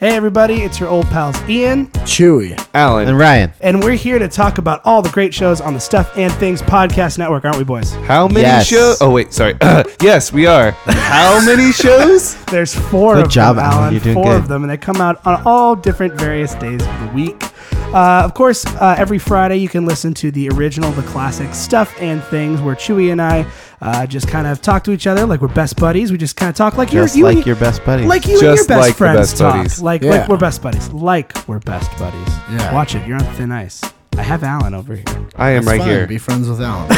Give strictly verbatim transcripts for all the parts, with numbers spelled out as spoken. Hey everybody, it's your old pals Ian, Chewy, Alan, and Ryan. And we're here to talk about all the great shows on the Stuff and Things Podcast Network, aren't we, boys? How many yes. shows? Oh, wait, sorry. Yes, we are. How many shows? There's four good of job, them, Alan. You're doing four good. of them, and they come out on all different various days of the week. Uh, of course, uh, every Friday you can listen to the original, the classic Stuff and Things, where Chewy and I uh, just kind of talk to each other like we're best buddies. We just kind of talk like just you're, you like and, your best buddies, like you just and your best like friends best talk, buddies. Like, yeah. like we're best buddies, like we're best buddies. Yeah. Watch it, you're on thin ice. I have Alan over here. I am That's right fine. here. Be friends with Alan.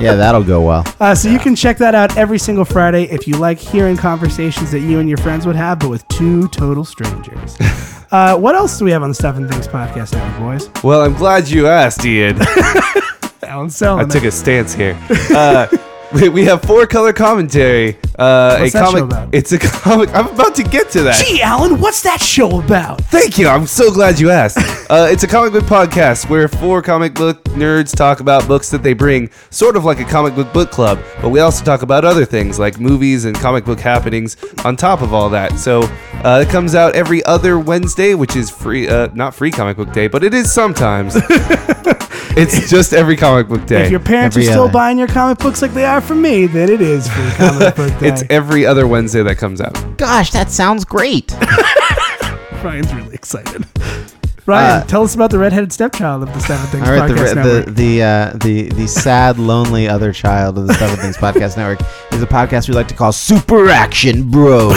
Yeah, that'll go well. Uh, so yeah. you can check that out every single Friday if you like hearing conversations that you and your friends would have, but with two total strangers. Uh, what else do we have on the Stuff and Things Podcast Network, boys? Well, I'm glad you asked, Ian. Alan's selling I it. took a stance here. Uh, we, we have four-color commentary. Uh, what's a that comic, show about? It's a comic. I'm about to get to that. Gee, Alan, what's that show about? Thank you. I'm so glad you asked. uh, it's a comic book podcast where four comic book nerds talk about books that they bring, sort of like a comic book book club, but we also talk about other things like movies and comic book happenings on top of all that. So uh, it comes out every other Wednesday, which is free, uh, not free comic book day, but it is sometimes. It's just every comic book day. If your parents every are still other. buying your comic books like they are for me, then it is free comic book day. It's every other Wednesday that comes out. Gosh, that sounds great. Ryan's really excited. Ryan, uh, tell us about the redheaded stepchild of the Stuff and Things all right, Podcast the, Network. The the, uh, the the sad, lonely other child of the Stuff and Things Podcast Network is a podcast we like to call Super Action Bros.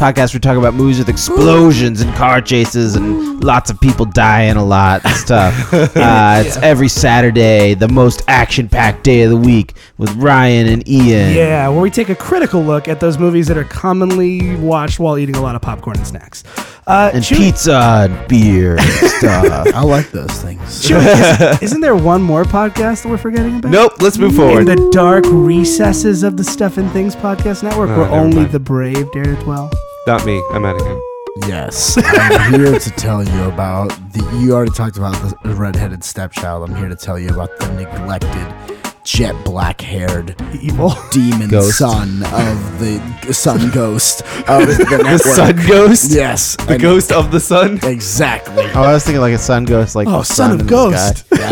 Podcast we talk about movies with explosions and car chases and lots of people dying a lot and stuff. Uh, yeah. It's every Saturday, the most action-packed day of the week with Ryan and Ian. Yeah, where we take a critical look at those movies that are commonly watched while eating a lot of popcorn and snacks. Uh, and Chewy- pizza and beer and stuff. I like those things. Chewy, is, isn't there one more podcast that we're forgetting about? Nope, let's move forward. In the dark recesses of the Stuff and Things Podcast Network, oh, where only mind. the brave dare to dwell. Not me. I'm out of here. Yes. I'm here to tell you about the... You already talked about the redheaded stepchild. I'm here to tell you about the neglected, jet black-haired, evil demon ghost. son of the... Sun ghost of the network. The sun ghost? Yes. The ghost of the sun? Exactly. Oh, I was thinking like a sun ghost. Like oh, son, son of ghost. Yeah.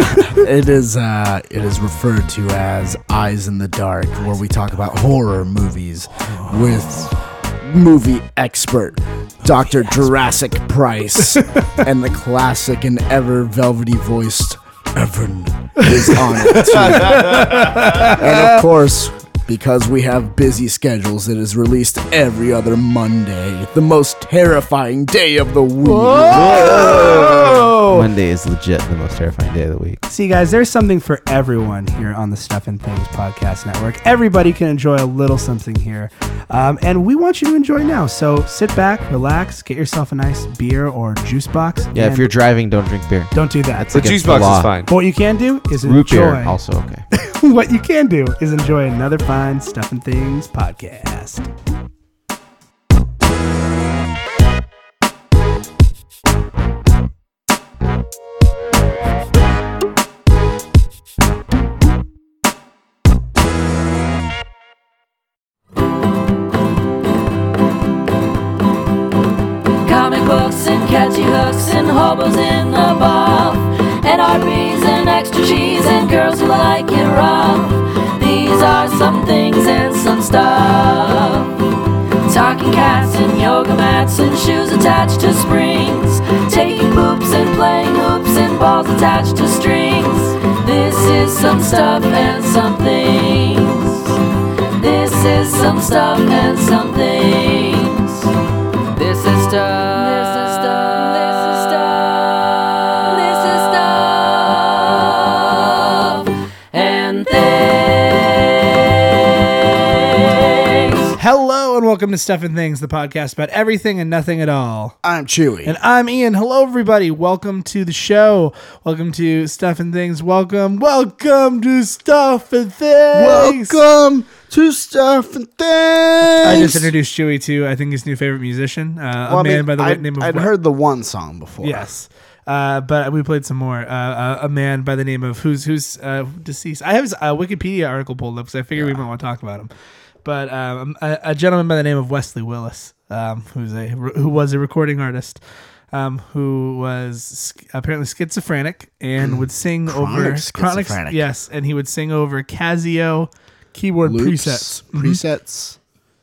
It is uh, it is referred to as Eyes in the Dark, Eyes where we talk about horror movies oh. with... movie expert Doctor Jurassic Price and the classic and ever velvety voiced Evan is on it too. And of course, because we have busy schedules, it is released every other Monday, the most terrifying day of the week. Whoa! Monday is legit the most terrifying day of the week. See, guys, there's something for everyone here on the Stuff and Things Podcast Network. Everybody can enjoy a little something here. Um, and we want you to enjoy now. So sit back, relax, get yourself a nice beer or juice box. Yeah, if you're driving, don't drink beer. Don't do that. That's the juice box is fine. But what you can do is enjoy. Root beer also okay. What you can do is enjoy another fine Stuff and Things podcast. Catchy hooks and hobos in the bar, and R Bs and extra cheese and girls who like it rough. These are some things and some stuff. Talking cats and yoga mats and shoes attached to springs, taking poops and playing hoops and balls attached to strings. This is some stuff and some things. This is some stuff and some things. This is stuff. Welcome to Stuff and Things, the podcast about everything and nothing at all. I'm Chewy. And I'm Ian. Hello, everybody. Welcome to the show. Welcome to Stuff and Things. Welcome. Welcome to Stuff and Things. Welcome to Stuff and Things. I just introduced Chewy to, I think, his new favorite musician, uh, well, a I man mean, by the I, name of... I'd what? heard the one song before. Yes. Uh, but we played some more. Uh, a man by the name of who's who's uh, deceased. I have his uh, Wikipedia article pulled up because I figured yeah. we might want to talk about him. But um, a, a gentleman by the name of Wesley Willis, um, who's a who was a recording artist, um, who was apparently schizophrenic and would sing chronic over schizophrenic. Chronic, yes, and he would sing over Casio keyboard Loops, presets, mm-hmm. presets.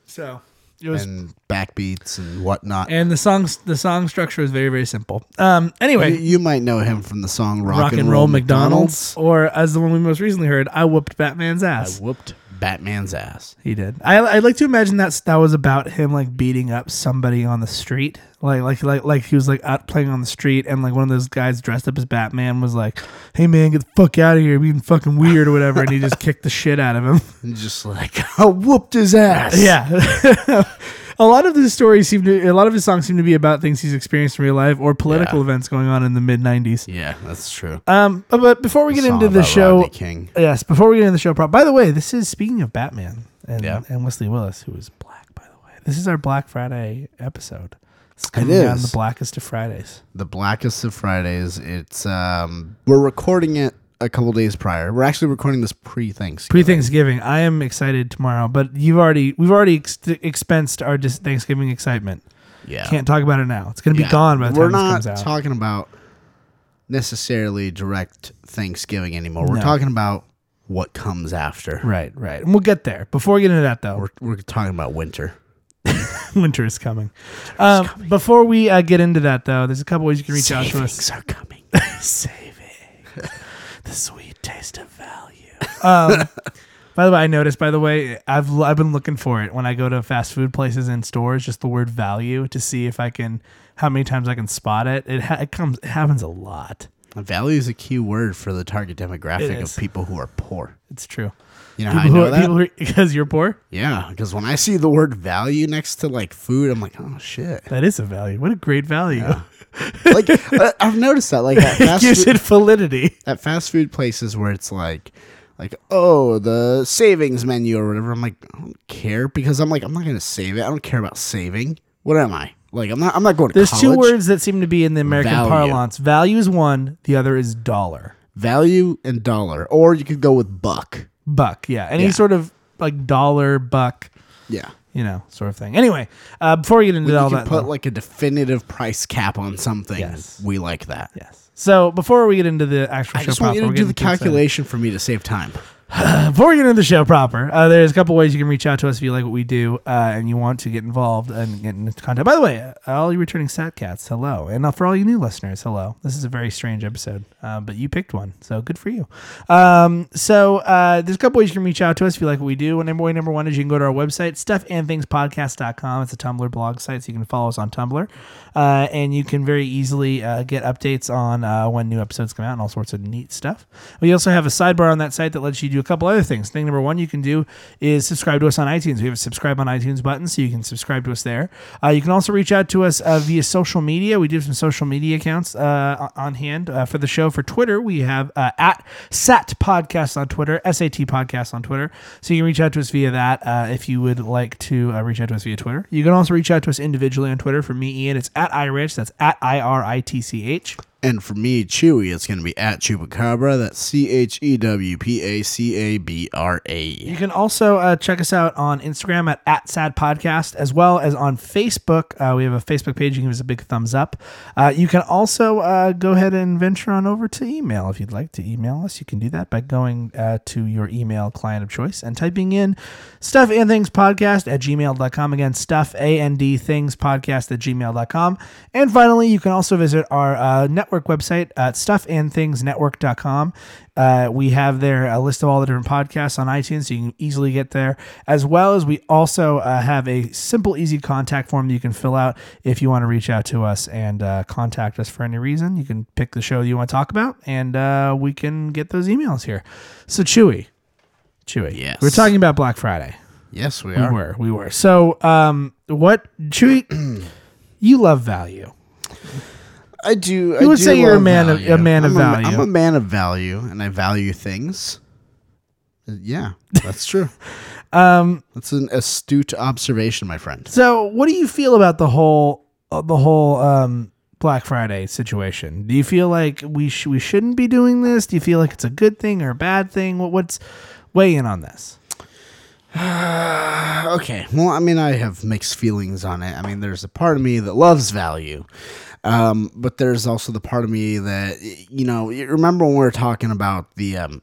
So. It was, and backbeats and whatnot. And the song, the song structure is very, very simple. Um, anyway. You, you might know him from the song Rock, Rock and, and Roll, Roll McDonald's, McDonald's. Or as the one we most recently heard, I Whooped Batman's Ass. I Whooped Batman's Ass. He did. I, I'd like to imagine that that was about him like beating up somebody on the street. Like, like, like, like he was like out playing on the street and like one of those guys dressed up as Batman was like, hey man, get the fuck out of here. You're being fucking weird or whatever. And he just kicked the shit out of him. And just like, I whooped his ass. Yeah. A lot of the stories seem to, a lot of his songs seem to be about things he's experienced in real life or political yeah. events going on in the mid nineties. Yeah, that's true. Um, but, but before we get into the show, Rodney King. yes, before we get into the show, by the way, this is speaking of Batman and, yeah. and Wesley Willis, who is black, by the way. This is our Black Friday episode. It's coming it is. on the blackest of Fridays. The blackest of Fridays. It's um, we're recording it a couple days prior. We're actually recording this pre-Thanksgiving. Pre-Thanksgiving. I am excited tomorrow, but you've already we've already ex- expensed our dis- Thanksgiving excitement. Yeah, can't talk about it now. It's going to yeah. be gone by the we're time this comes out. We're not talking about necessarily direct Thanksgiving anymore. No. We're talking about what comes after. Right, right. And we'll get there. Before we get into that, though, we're we're talking about winter. Winter is coming. Winter um, is coming. Before we uh, get into that, though, there's a couple ways you can reach Savings out to us. Savings are coming. Savings. The sweet taste of value. Um, by the way, I noticed, by the way, I've I've been looking for it when I go to fast food places and stores, just the word value to see if I can, how many times I can spot it. It, ha- it, comes, it happens a lot. Value is a key word for the target demographic of people who are poor. It's true. You know people how I know are, that? People are, because you're poor? Yeah, because when I see the word value next to like food, I'm like, oh shit. That is a value. What a great value. Yeah. Like I, I've noticed that. Like at fast gives food, it validity. At fast food places where it's like, like oh the savings menu or whatever. I'm like, I don't care because I'm like I'm not gonna save it. I don't care about saving. What am I? Like I'm not. I'm not going to. There's college. Two words that seem to be in the American value. Parlance. Value is one. The other is dollar. Value and dollar, or you could go with buck. Buck, yeah. Any yeah. sort of like dollar, buck. Yeah. You know, sort of thing. Anyway, uh, before we get into we all can that. You put though, like a definitive price cap on something. Yes. We like that. Yes. So before we get into the actual I show proper. I just want you to do the calculation for me to save time. Before we get into the show proper, uh, there's a couple ways you can reach out to us if you like what we do uh, and you want to get involved and get into contact. By the way, all you returning SatCats, hello. And for all you new listeners, hello. This is a very strange episode, uh, but you picked one, so good for you. Um, so uh, there's a couple ways you can reach out to us if you like what we do. Number way number one is you can go to our website, stuff and things podcast dot com. It's a Tumblr blog site, so you can follow us on Tumblr. Uh, and you can very easily uh, get updates on uh, when new episodes come out and all sorts of neat stuff. We also have a sidebar on that site that lets you do a couple other things. Thing number one you can do is subscribe to us on iTunes. We have a subscribe on iTunes button, so you can subscribe to us there. Uh, you can also reach out to us uh, via social media. We do have some social media accounts uh, on hand uh, for the show. For Twitter, we have uh, at Sat Podcast on Twitter, S A T Podcast on Twitter. So you can reach out to us via that uh, if you would like to uh, reach out to us via Twitter. You can also reach out to us individually on Twitter. For me, Ian, it's at iRich. That's at I R I T C H. And for me, Chewy, it's going to be at Chupacabra. That's C H E W P A C A B R A. You can also uh, check us out on Instagram at, at Sad Podcast, as well as on Facebook. Uh, we have a Facebook page. You can give us a big thumbs up. Uh, you can also uh, go ahead and venture on over to email. If you'd like to email us, you can do that by going uh, to your email client of choice and typing in stuffandthingspodcast at gmail dot com. Again, stuffandthingspodcast at gmail dot com. And finally, you can also visit our uh, network website at stuff and things network dot com. Uh, we have there a list of all the different podcasts on iTunes, so you can easily get there, as well as we also uh, have a simple, easy contact form that you can fill out if you want to reach out to us and uh, contact us for any reason. You can pick the show you want to talk about, and uh, we can get those emails here. So, Chewy, Chewy, yes, we're talking about Black Friday. Yes, we are. We were, we were. So, um, what, Chewy? You love value. I do. You I would do say you're a man value. of a man I'm of a, value. I'm a man of value, and I value things. Yeah, that's true. um, that's an astute observation, my friend. So, what do you feel about the whole uh, the whole um, Black Friday situation. Do you feel like we sh- we shouldn't be doing this? Do you feel like it's a good thing or a bad thing? What what's weigh in on this? Uh, okay. Well, I mean, I have mixed feelings on it. I mean, there's a part of me that loves value. Um, but there's also the part of me that, you know, remember when we were talking about the um,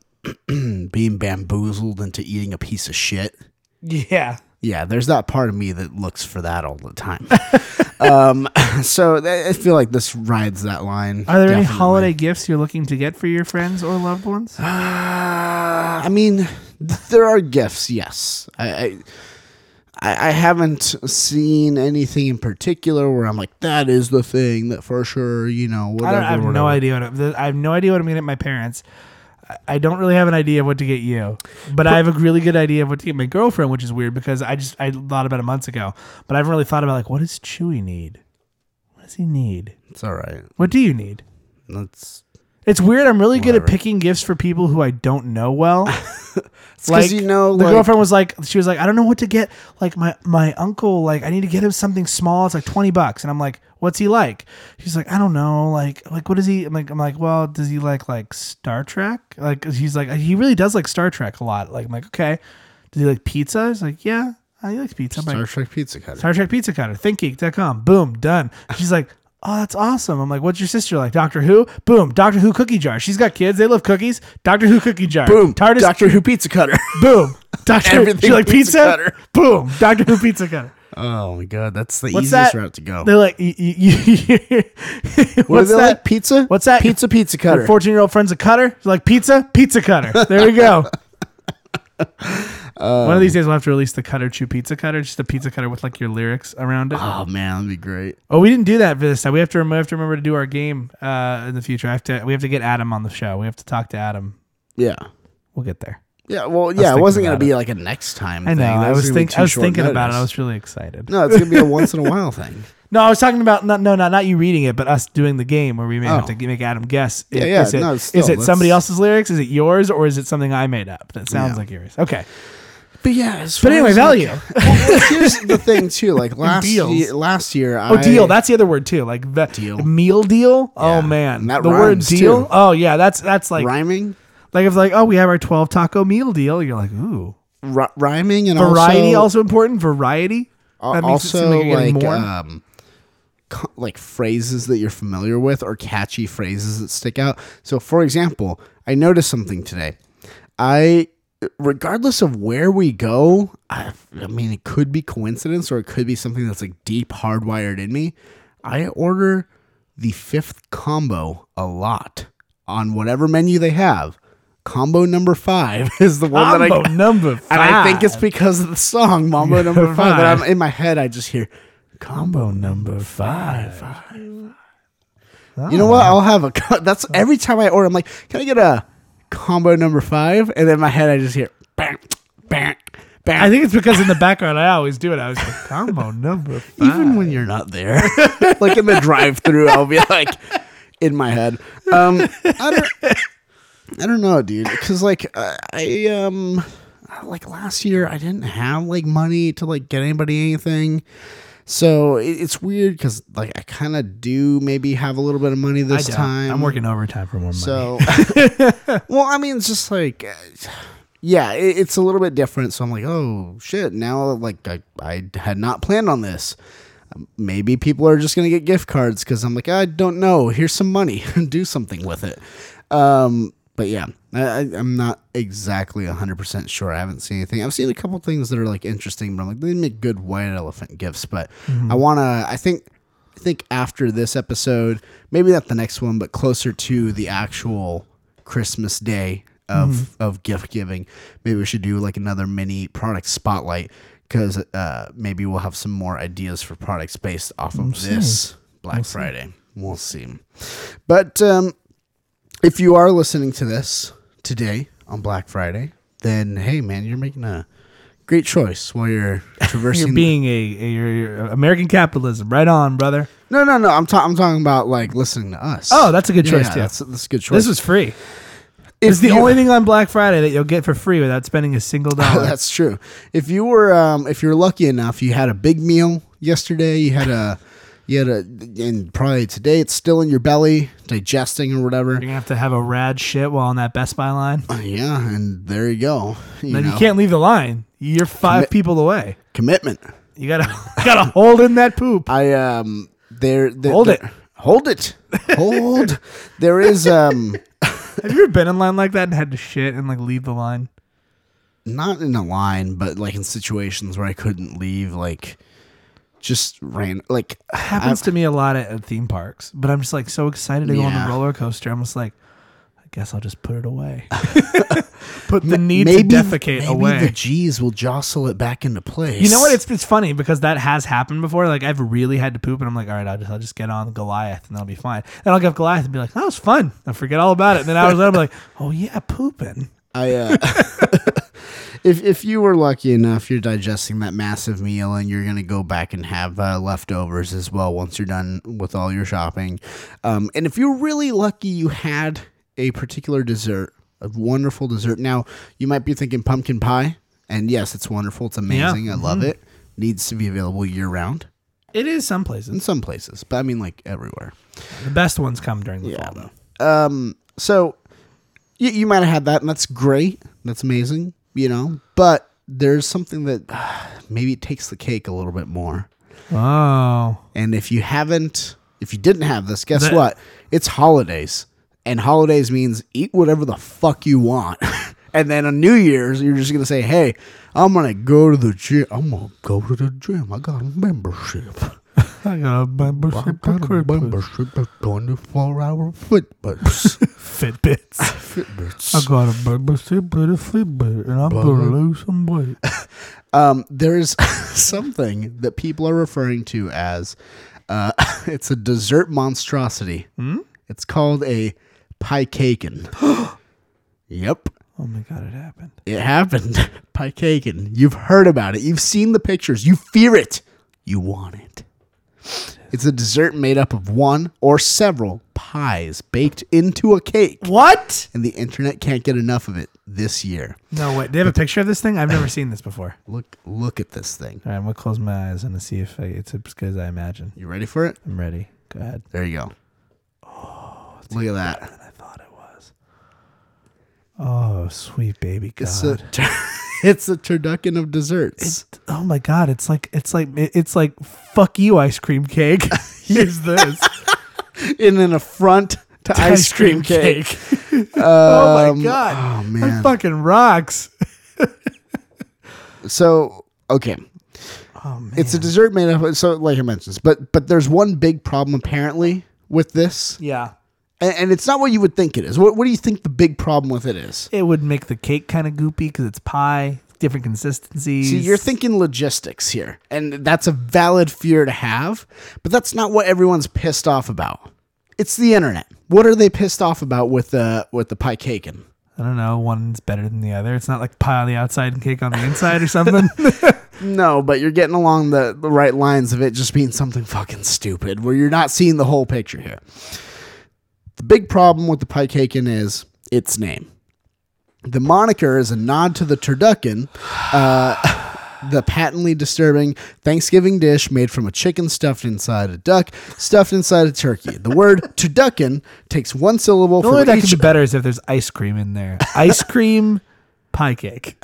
being bamboozled into eating a piece of shit? Yeah. Yeah, there's that part of me that looks for that all the time. um, so I feel like this rides that line. Are there definitely any holiday gifts you're looking to get for your friends or loved ones? Uh, I mean, there are gifts, yes. I, I I haven't seen anything in particular where I'm like, that is the thing that for sure, you know, whatever. I, don't, I have whatever. no idea what I'm, I have no idea what I'm going to get my parents. I don't really have an idea of what to get you, but, but I have a really good idea of what to get my girlfriend, which is weird because I just I thought about it months ago, but I haven't really thought about like, what does Chewy need? What does he need? It's all right. What do you need? That's it's weird. I'm really whatever. good at picking gifts for people who I don't know well. It's like, you know, the like, girlfriend was like, she was like, I don't know what to get. Like my my uncle, like I need to get him something small. It's like twenty bucks, and I'm like, what's he like? She's like, I don't know. Like, like what is he? I'm like, I'm like, well, does he like like Star Trek? Like, he's like, he really does like Star Trek a lot. Like, I'm like, okay. Does he like pizza? He's like, yeah, he likes pizza. I'm Star like, Trek pizza cutter. Star Trek pizza cutter. think geek dot com. Boom, done. She's like, oh, that's awesome. I'm like, what's your sister like? Doctor Who? Boom. Doctor Who cookie jar. She's got kids. They love cookies. Doctor Who cookie jar. Boom. TARDIS. Doctor Who pizza cutter. Boom. Doctor Who. Do you like pizza? Cutter. Boom. Doctor Who pizza cutter. Oh my God, that's the what's easiest that? route to go. They're like, y- y- y- what's what are they that? Like? Pizza? What's that? Pizza, pizza cutter. fourteen-year-old friend's a cutter. They're like, pizza, pizza cutter. There we go. um, One of these days we'll have to release the Cutter Chew Pizza Cutter, just a pizza cutter with like your lyrics around it. Oh man, that'd be great. Oh, we didn't do that for this time. We have to remember, have to remember to do our game uh, in the future. I have to. We have to get Adam on the show. We have to talk to Adam. Yeah, we'll get there. Yeah, well, yeah, it wasn't going to be like a next time thing. I know. I was, think, I was thinking about it. I was really excited. No, it's going to be a once in a while thing. No, I was talking about, not, no, not, not you reading it, but us doing the game where we may oh. have to make Adam guess. Yeah, yeah. Is it, no, still, is it somebody else's lyrics? Is it yours? Or is it something I made up that sounds yeah. like yours? Okay. But yeah. But anyway, value. Like, well, here's the thing, too. Like last, year, last year. I, oh, deal. That's the other word, too. Like the deal. Meal deal. Yeah. Oh, man. The word deal. Too. Oh, yeah. That's that's like. Rhyming. Like if like, oh, we have our twelve taco meal deal. You're like, ooh, R- rhyming and variety also, also important. Variety uh, that makes also it seem like, like more. Um, co- like phrases that you're familiar with or catchy phrases that stick out. So, for example, I noticed something today. I, regardless of where we go, I, I mean, it could be coincidence or it could be something that's like deep hardwired in me. I order the fifth combo a lot on whatever menu they have. Combo number five is the one Combo that I number five. And I think it's because of the song Mambo Number Five. five. That I'm in my head I just hear Combo Number Five. five. Oh. You know what? I'll have a that's every time I order I'm like, can I get a combo number five? And in my head I just hear bang, bang, bang. I think it's because in the background I always do it. I was like, combo number five. Even when you're not there. Like in the drive thru I'll be like in my head. Um I don't I don't know, dude, because like uh, I um like last year I didn't have like money to like get anybody anything, so it, it's weird because like I kind of do maybe have a little bit of money this I time. I'm working overtime for more so, money. So, well, I mean, it's just like yeah, it, it's a little bit different. So I'm like, oh shit, now like I I had not planned on this. Maybe people are just gonna get gift cards because I'm like I don't know. Here's some money, do something with it. Um. But yeah, I, I'm not exactly one hundred percent sure. I haven't seen anything. I've seen a couple things that are like interesting, but I'm like, they make good white elephant gifts. But mm-hmm. I want to, I think, I think after this episode, maybe not the next one, but closer to the actual Christmas day of, mm-hmm. of gift giving, maybe we should do like another mini product spotlight because uh, maybe we'll have some more ideas for products based off of we'll this see. Black we'll Friday. See. We'll see. But, um, if you are listening to this today on Black Friday, then hey man, you're making a great choice while you're traversing. You're being the- a, a you're, you're American capitalism, right on, brother. No, no, no. I'm ta- I'm talking about like listening to us. Oh, that's a good choice yeah, too. That's, that's a good choice. This is free. If it's the you, only thing on Black Friday that you'll get for free without spending a single dollar. That's true. If you were um, if you're lucky enough, you had a big meal yesterday. You had a You had a, and probably today it's still in your belly, digesting or whatever. You're going to have to have a rad shit while on that Best Buy line. Uh, yeah, and there you go. You, you can't leave the line. You're five Commi- people away. Commitment. You got to gotta hold in that poop. I um, there. there hold there, it. Hold it. Hold. There is... um. Have you ever been in line like that and had to shit and like leave the line? Not in a line, but like in situations where I couldn't leave, like... Just ran like happens I've, to me a lot at, at theme parks, but I'm just like so excited to go yeah. on the roller coaster. I'm just like, I guess I'll just put it away. Put the need maybe, to defecate maybe away. Maybe the G's will jostle it back into place. You know what? It's it's funny because that has happened before. Like I've really had to poop, and I'm like, all right, I'll just I'll just get on Goliath, and that'll be fine. And I'll get Goliath and be like, that was fun. I forget all about it. And then hours later, I'm like, oh yeah, pooping. I. uh If if you were lucky enough, you're digesting that massive meal and you're going to go back and have uh, leftovers as well once you're done with all your shopping. Um, and if you're really lucky, you had a particular dessert, a wonderful dessert. Now, you might be thinking pumpkin pie. And yes, it's wonderful. It's amazing. Yeah. I love mm-hmm. it. Needs to be available year round. It is some places. In some places. But I mean like everywhere. The best ones come during the yeah. fall though. Um, so you, you might have had that and that's great. That's amazing. You know, but there's something that uh, maybe takes the cake a little bit more. Oh. And if you haven't, if you didn't have this, guess that, what? It's holidays. And holidays means eat whatever the fuck you want. And then on New Year's, you're just going to say, hey, I'm going to go to the gym. I'm going to go to the gym. I got a membership. I got a membership. I got a membership at twenty-four hour Fitbits. Fitbits. Fitbits. I got a membership at a Fitbit, and I'm going to lose some weight. um, there is something that people are referring to as, uh, it's a dessert monstrosity. Hmm? It's called a Piecaken. Yep. Oh my God, it happened. It happened. Piecaken. You've heard about it. You've seen the pictures. You fear it. You want it. It's a dessert made up of one or several pies baked into a cake. What? And the internet can't get enough of it this year. No, wait. Do they have a picture of this thing? I've never seen this before. Look look at this thing. All right, I'm going to close my eyes and see if I, it's as good as I imagine. You ready for it? I'm ready. Go ahead. There you go. Oh, look at that. Better than I thought it was. Oh, sweet baby God. It's a tur- It's a turducken of desserts. It, oh my God! It's like it's like it's like fuck you, ice cream cake. Here's this, in an affront to, to ice cream, cream cake. cake. um, oh my God! Oh man, that fucking rocks. So okay, oh man, it's a dessert made of so like I mentioned, but but there's one big problem apparently with this. Yeah. And it's not what you would think it is. What, what do you think the big problem with it is? It would make the cake kind of goopy because it's pie, different consistencies. See, you're thinking logistics here, and that's a valid fear to have, but that's not what everyone's pissed off about. It's the internet. What are they pissed off about with the with the Piecaken? I don't know. One's better than the other. It's not like pie on the outside and cake on the inside or something. No, but you're getting along the, the right lines of it just being something fucking stupid where you're not seeing the whole picture here. The big problem with the Piecaken is its name. The moniker is a nod to the turducken, uh, the patently disturbing Thanksgiving dish made from a chicken stuffed inside a duck, stuffed inside a turkey. The word turducken takes one syllable. The only that each could be better is if there's ice cream in there. Ice cream pie cake.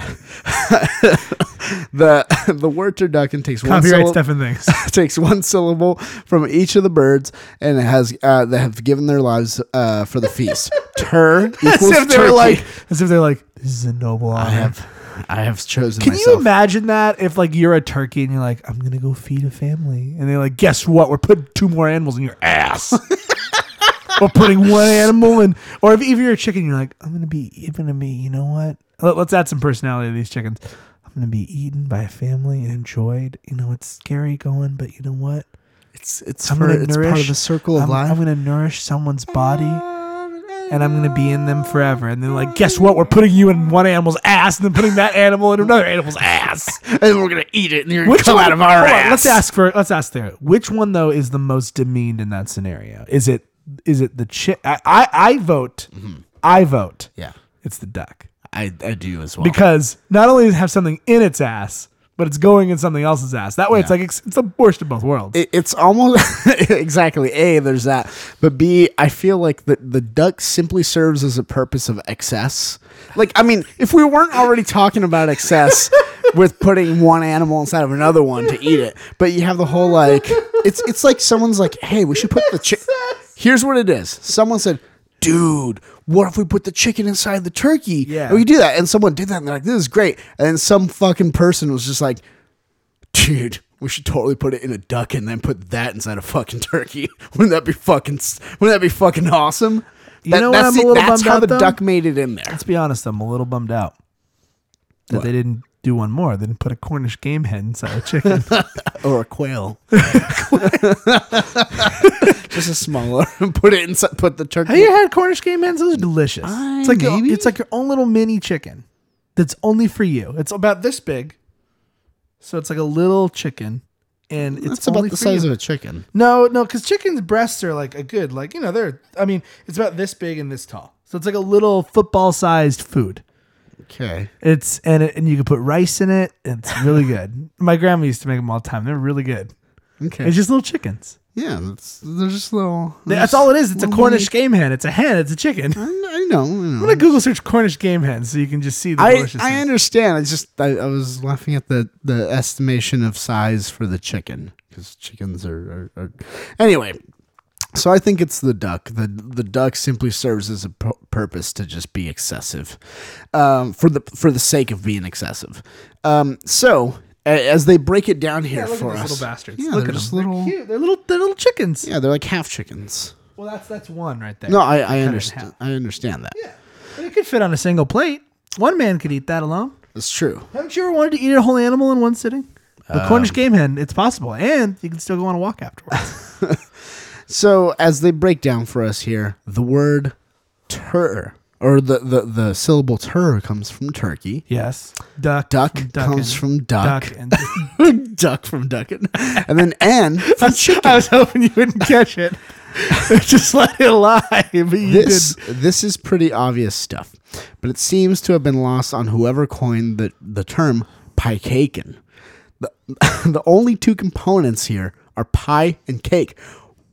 the the word turducken takes one syllable, Stuff and Things takes one syllable from each of the birds and it has uh that have given their lives uh for the feast. Tur equals as if they're like as if they're like this is a noble honor. I have I have chosen Can myself. Can you imagine that if like you're a turkey and you're like I'm gonna go feed a family and they're like guess what we're putting two more animals in your ass. Or putting one animal in, or if, if you're a chicken, you're like, I'm gonna be, even to me, you know what? Let, let's add some personality to these chickens. I'm gonna be eaten by a family and enjoyed. You know, it's scary going, but you know what? It's it's, for, it's nourish, part of the circle of I'm, life. I'm gonna nourish someone's body, and I'm gonna be in them forever. And they're like, guess what? We're putting you in one animal's ass, and then putting that animal in another animal's ass, and then we're gonna eat it, and you're gonna come one, out of our ass. On, let's ask for. Let's ask there. Which one though is the most demeaned in that scenario? Is it? Is it the chick? I, I, I vote. Mm-hmm. I vote. Yeah. It's the duck. I, I do as well. Because not only does it have something in its ass, but it's going in something else's ass. That way, yeah. it's like it's, it's the worst of both worlds. It, it's almost exactly. A, there's that, but B, I feel like the the duck simply serves as a purpose of excess. Like, I mean, if we weren't already talking about excess with putting one animal inside of another one to eat it, but you have the whole like it's it's like someone's like, hey, we should put the chicken. Here's what it is. Someone said, dude, what if we put the chicken inside the turkey? Yeah. And we do that. And someone did that and they're like, this is great. And then some fucking person was just like, dude, we should totally put it in a duck and then put that inside a fucking turkey. Wouldn't that be fucking wouldn't that be fucking awesome? You that, know what? I'm a little bummed out. That's how the though? duck made it in there. Let's be honest, I'm a little bummed out that what? they didn't do one more. They didn't put a Cornish game hen inside a chicken. Or a quail. Just a smaller. Put it inside. Put the turkey. Have you had Cornish game hens? Those are delicious. I it's like a, it's like your own little mini chicken. That's only for you. It's about this big, so it's like a little chicken, and it's that's only about the for size you. of a chicken. No, no, because chickens' breasts are like a good, like you know, they're. I mean, it's about this big and this tall, so it's like a little football-sized food. Okay. It's and it, and you can put rice in it. It's really good. My grandma used to make them all the time. They're really good. Okay. It's just little chickens. Yeah, that's, they're just little. They're that's just all it is. It's a Cornish meat. game hen. It's a hen. It's a chicken. I, I know. I know. I'm gonna Google search Cornish game hen so you can just see the I, deliciousness. I understand. I just I, I was laughing at the, the estimation of size for the chicken because chickens are, are, are anyway. So I think it's the duck. The the duck simply serves as a p- purpose to just be excessive, um, for the for the sake of being excessive. Um, so. As they break it down here yeah, look for at us, little bastards. Yeah, look they're at just them. Little. They're cute. They're little. They're little chickens. Yeah, they're like half chickens. Well, that's that's one right there. No, I, I understand. I understand that. Yeah, but it could fit on a single plate. One man could eat that alone. That's true. Haven't you ever wanted to eat a whole animal in one sitting? The um, Cornish game hen. It's possible, and you can still go on a walk afterwards. So, as they break down for us here, the word "tur." Or the, the, the syllable tur comes from turkey. Yes. Duck. Duck from comes from duck. Duck, and duck from duckin'. And then N from chicken. I was hoping you wouldn't catch it. Just let it lie. But you this, didn't. This is pretty obvious stuff. But it seems to have been lost on whoever coined the, the term Piecaken. The, the only two components here are pie and cake.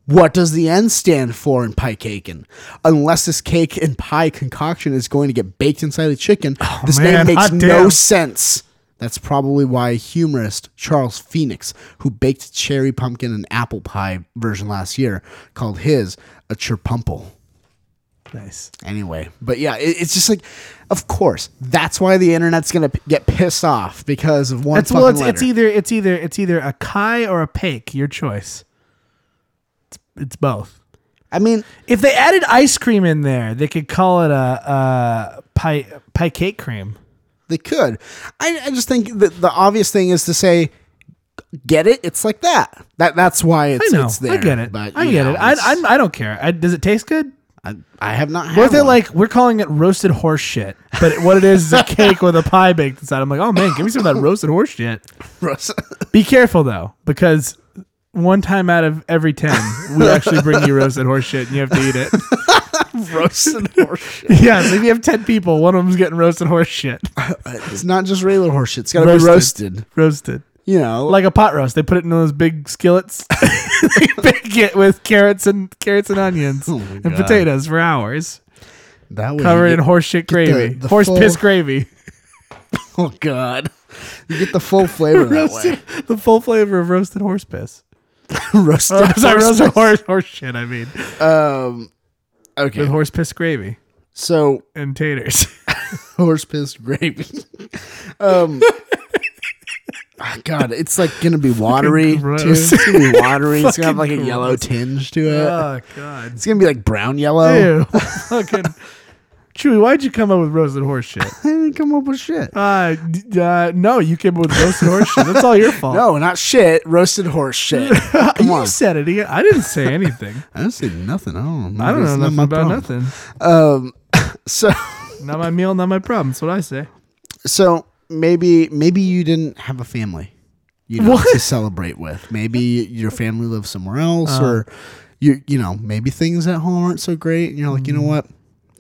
What does the N stand for in Piecaken? Unless this cake and pie concoction is going to get baked inside a chicken, oh, this man, name makes no sense. That's probably why humorist Charles Phoenix, who baked cherry pumpkin and apple pie version last year, called his a chirpumple. Nice. Anyway, but yeah, it, it's just like, of course, that's why the internet's gonna p- get pissed off because of one. That's, fucking well, it's, letter. it's either it's either it's either a kai or a pake, your choice. It's both. I mean, if they added ice cream in there, they could call it a, a pie pie cake cream. They could. I, I just think that the obvious thing is to say, get it? It's like that. That that's why it's, I know. it's there. I get it. But, I get know, it. I, I I don't care. I, does it taste good? I, I have not had. What if they're like, we're calling it roasted horse shit, but what it is is a cake with a pie baked inside. I'm like, oh man, give me some of that roasted horse shit. Be careful though, because. One time out of every ten, we actually bring you roasted horse shit and you have to eat it. Roasted horse shit. Yeah, so if you have ten people, one of them's getting roasted horse shit. It's not just regular horse shit. It's got to be roasted. Roasted. You know. Like a pot roast. They put it in those big skillets. They bake it with carrots and carrots and onions oh and God. potatoes for hours. That way covered in horse shit gravy. The, the horse full... piss gravy. Oh, God. You get the full flavor roasted, that way. The full flavor of roasted horse piss. roasted, oh, sorry, horse, roasted horse, horse shit I mean um, okay with horse piss gravy so and taters horse piss gravy um, God, it's like gonna be watery too. It's gonna be watery it's gonna have like a gross. yellow tinge to it. Oh God, it's gonna be like brown yellow. Ew, fucking Chewy, why'd you come up with roasted horse shit? I didn't come up with shit. Uh, d- uh, no, you came up with roasted horse shit. That's all your fault. No, not shit. Roasted horse shit. Come you on. said it. I didn't say anything. I didn't say nothing. I don't know. I don't know nothing not about problem. nothing. Um, so not my meal, not my problem. That's what I say. So maybe maybe you didn't have a family, you know, what? to celebrate with. Maybe your family lives somewhere else, uh, or you you know maybe things at home aren't so great, and you're like, mm. you know what.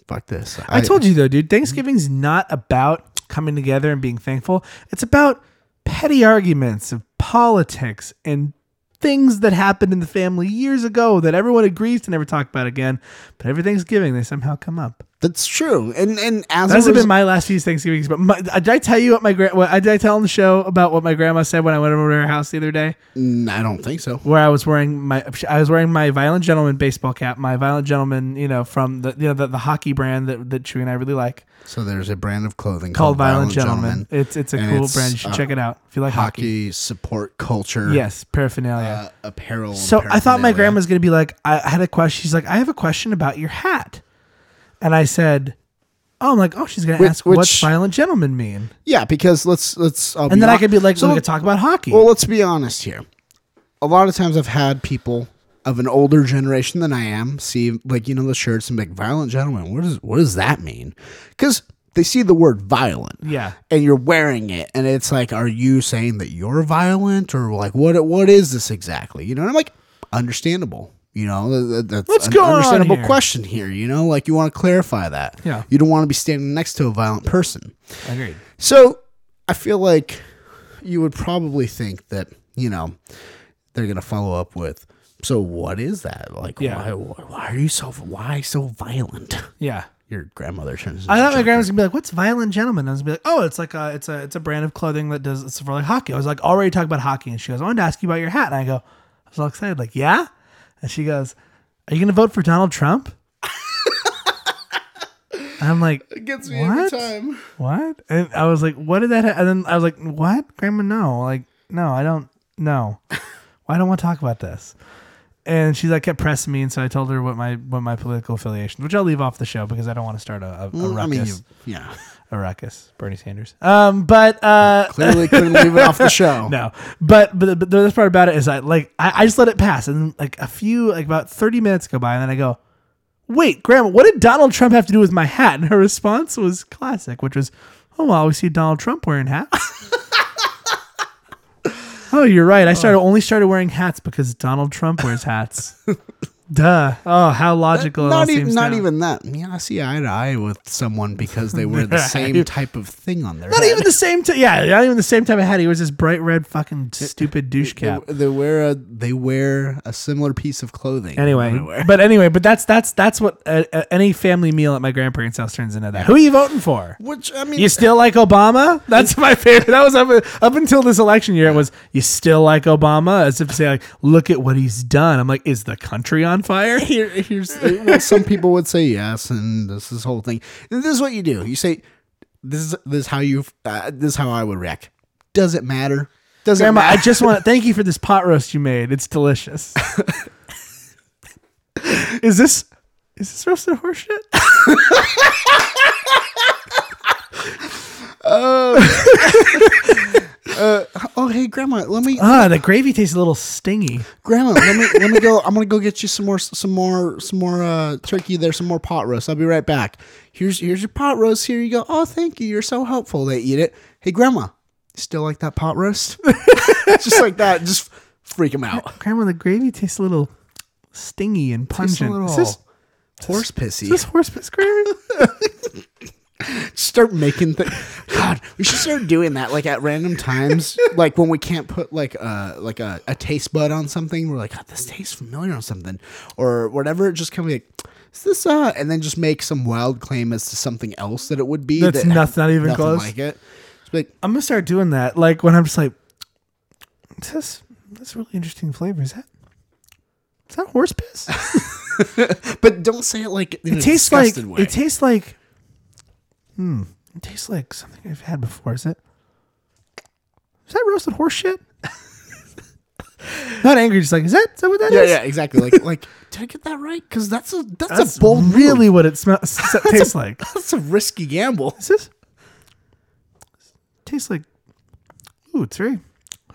Fuck this. I, I told you though, dude, Thanksgiving's not about coming together and being thankful. It's about petty arguments of politics and things that happened in the family years ago that everyone agrees to never talk about again, but every Thanksgiving they somehow come up. That's true. And and as that's been my last few Thanksgivings. But my, did I tell you what my gra- what, did I tell on the show about what my grandma said when I went over to her house the other day? I don't think so. Where I was wearing my I was wearing my Violent Gentleman baseball cap, my Violent Gentleman, you know, from the you know the, the hockey brand that that Chewy and I really like. So there's a brand of clothing called, called Violent, Violent Gentleman. Gentleman. It's it's a and cool it's, brand. You should uh, check it out if you like hockey. Hockey support culture. Yes, paraphernalia, uh, apparel. So paraphernalia. I thought my grandma was gonna be like, I had a question. She's like, I have a question about your hat. And I said, "Oh, I'm like, oh, she's gonna which, ask which, what's Violent Gentleman mean?" Yeah, because let's let's. I'll and then hon- I could be like, so "We could talk about hockey." Well, let's be honest here. A lot of times, I've had people of an older generation than I am see, like, you know, the shirts and be like, "Violent Gentleman." What does what does that mean? Because they see the word violent, yeah, and you're wearing it, and it's like, are you saying that you're violent, or like what what is this exactly? You know, and I'm like, understandable. You know, that's What's an understandable here? question here. You know, like, you want to clarify that. Yeah. You don't want to be standing next to a violent person. Agreed. So I feel like you would probably think that, you know, they're going to follow up with, so what is that? Like, yeah. why, why are you so, why so violent? Yeah. Your grandmother turns. I thought my grandma's gonna be like, "What's Violent Gentleman?" And I was gonna be like, "Oh, it's like a, it's a, it's a brand of clothing that does, it's for like hockey." I was like, already talking about hockey. And she goes, "I wanted to ask you about your hat." And I go, I was all excited. Like, yeah. And she goes, "Are you going to vote for Donald Trump?" I'm like, it gets me what? every time. What? And I was like, what did that? Ha-? And then I was like, what? Grandma, no. Like, no, I don't know. Well, I don't want to talk about this. And she like kept pressing me. And so I told her what my, what my political affiliation, which I'll leave off the show because I don't want to start a, a, a well, ruckus. I mean, you, yeah. A ruckus. Bernie Sanders. Um, but, uh, clearly couldn't leave it off the show. No, but, but, but the best part about it is I like, I, I just let it pass. And like a few, like about thirty minutes go by and then I go, "Wait, Grandma, what did Donald Trump have to do with my hat?" And her response was classic, which was, "Oh, well, we see Donald Trump wearing hats." Oh, you're right. I started only started wearing hats because Donald Trump wears hats. Duh. Oh, how logical that, not it all even, seems Not now. even that. I mean, I see eye to eye with someone because they wear the same type of thing on their not head. Not even the same t- Yeah, not even the same type of hat. He wears this bright red fucking stupid douche cap. They, they, wear, a, they wear a similar piece of clothing. Anyway, but anyway, but that's that's that's what uh, uh, any family meal at my grandparents' house turns into that. Who are you voting for? Which, I mean... You still like Obama? That's my favorite. That was up, up until this election year. It was, "You still like Obama?" As if to say, like, look at what he's done. I'm like, is the country on fire? Here, here's well, some people would say yes, and this is whole thing. This is what you do. You say, "This is this is how you. Uh, this is how I would react." Does it matter? Does Grandma, it matter? I just want to thank you for this pot roast you made. It's delicious. is this is this roasted horseshit? Oh. Uh, oh, hey, Grandma, let me... Ah, the gravy tastes a little stingy. Grandma, let me let me go... I'm going to go get you some more some more, some more uh, turkey there, some more pot roast. I'll be right back. Here's here's your pot roast. Here you go. Oh, thank you. You're so helpful. They eat it. "Hey, Grandma, still like that pot roast?" Just like that. Just freak them out. "Grandma, the gravy tastes a little stingy and pungent. A is this horse pissy? Is this horse piss, Grandma?" Start making things. God, we should start doing that. Like at random times, like when we can't put like a like a, a taste bud on something, we're like, "God, this tastes familiar on something," or whatever. It just kind of like, "Is this uh?" And then just make some wild claim as to something else that it would be. That's that not, not even close. Like it. Like, I'm gonna start doing that. Like when I'm just like, "Is this that's really interesting flavor. Is that is that horse piss?" But don't say it like in it a tastes like way. It tastes like. Hmm. It tastes like something I've had before. Is it? Is that roasted horse shit? Not angry. Just like, is that, is that what that yeah, is? Yeah, yeah, exactly. Like, like, did I get that right? Because that's a that's, that's a bold really move. What it smells tastes a, like. That's a risky gamble. Is this? It tastes like. Ooh, it's very,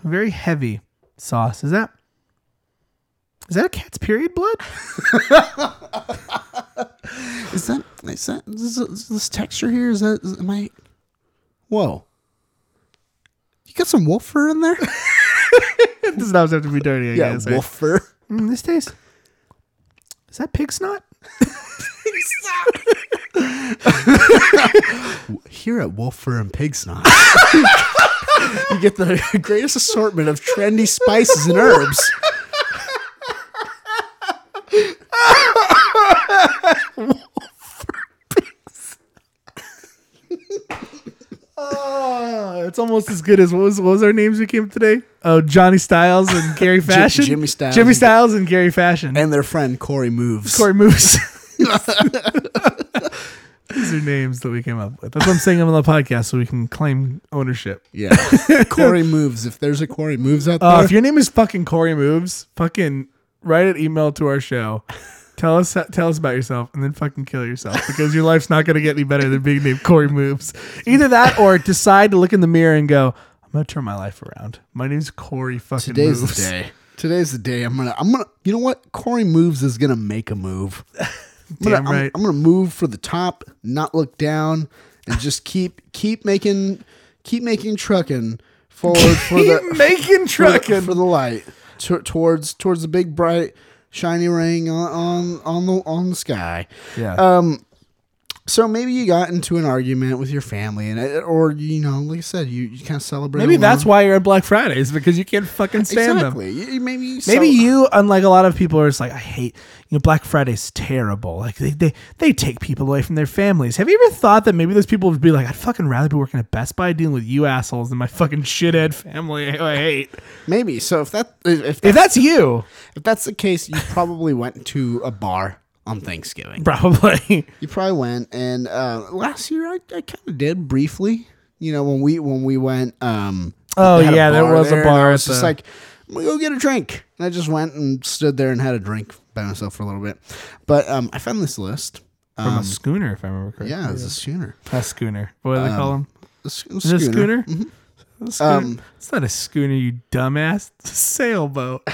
very heavy sauce. Is that? Is that a cat's period blood? Is that is that is this, is this texture here? Is that is, am I? Whoa! You got some wolf fur in there. It does not have to be dirty. I yeah, guess, wolf right? fur. Mm, this tastes. Is that pig snot? Pig snot. Here at Wolf Fur and Pig Snot. You get the greatest assortment of trendy spices and herbs. Oh, it's almost as good as what was what was our names we came today? Oh, Johnny Styles and Gary Fashion. Jimmy Styles. Jimmy Styles and Gary Fashion. And their friend Corey Moves. Corey Moves. These are names that we came up with. That's what I'm saying on the podcast so we can claim ownership. Yeah. Corey Moves. If there's a Corey Moves out there. Uh, if your name is fucking Corey Moves, fucking write an email to our show. Tell us tell us about yourself and then fucking kill yourself because your life's not going to get any better than being named Corey Moves. Either that or decide to look in the mirror and go, I'm going to turn my life around. My name's Corey fucking Today's Moves. Today's the day. Today's the day. I'm going to, I'm going to, you know what? Corey Moves is going to make a move. Damn I'm, right. I'm, I'm going to move for the top, not look down, and just keep keep making keep making trucking forward keep for the making trucking for, for the light t- towards towards the big bright shiny ring on on on the on the sky. Yeah. Um. So maybe you got into an argument with your family, and it, or you know, like I said, you, you kind of celebrate. Maybe along. That's why you're at Black Fridays because you can't fucking stand exactly. them. You, maybe you maybe so- you, unlike a lot of people, are just like, I hate you know Black Friday's terrible. Like they, they they take people away from their families. Have you ever thought that maybe those people would be like, I'd fucking rather be working at Best Buy dealing with you assholes than my fucking shithead family who I hate. Maybe so. If that if that's, if that's you, if that's the case, you probably went to a bar. On Thanksgiving. Probably. You probably went. And uh, last year, I, I kind of did briefly. You know, when we when we went. Um, oh, yeah, there was there, a bar. I was the... just like, I'm going to go get a drink. And I just went and stood there and had a drink by myself for a little bit. But um, I found this list. Um, From a schooner, if I remember correctly. Yeah, it was a schooner. A schooner. What do they um, call them? A sc- Is schooner. It a schooner? Mm-hmm. A schooner? Um, it's not a schooner, you dumbass. It's a sailboat.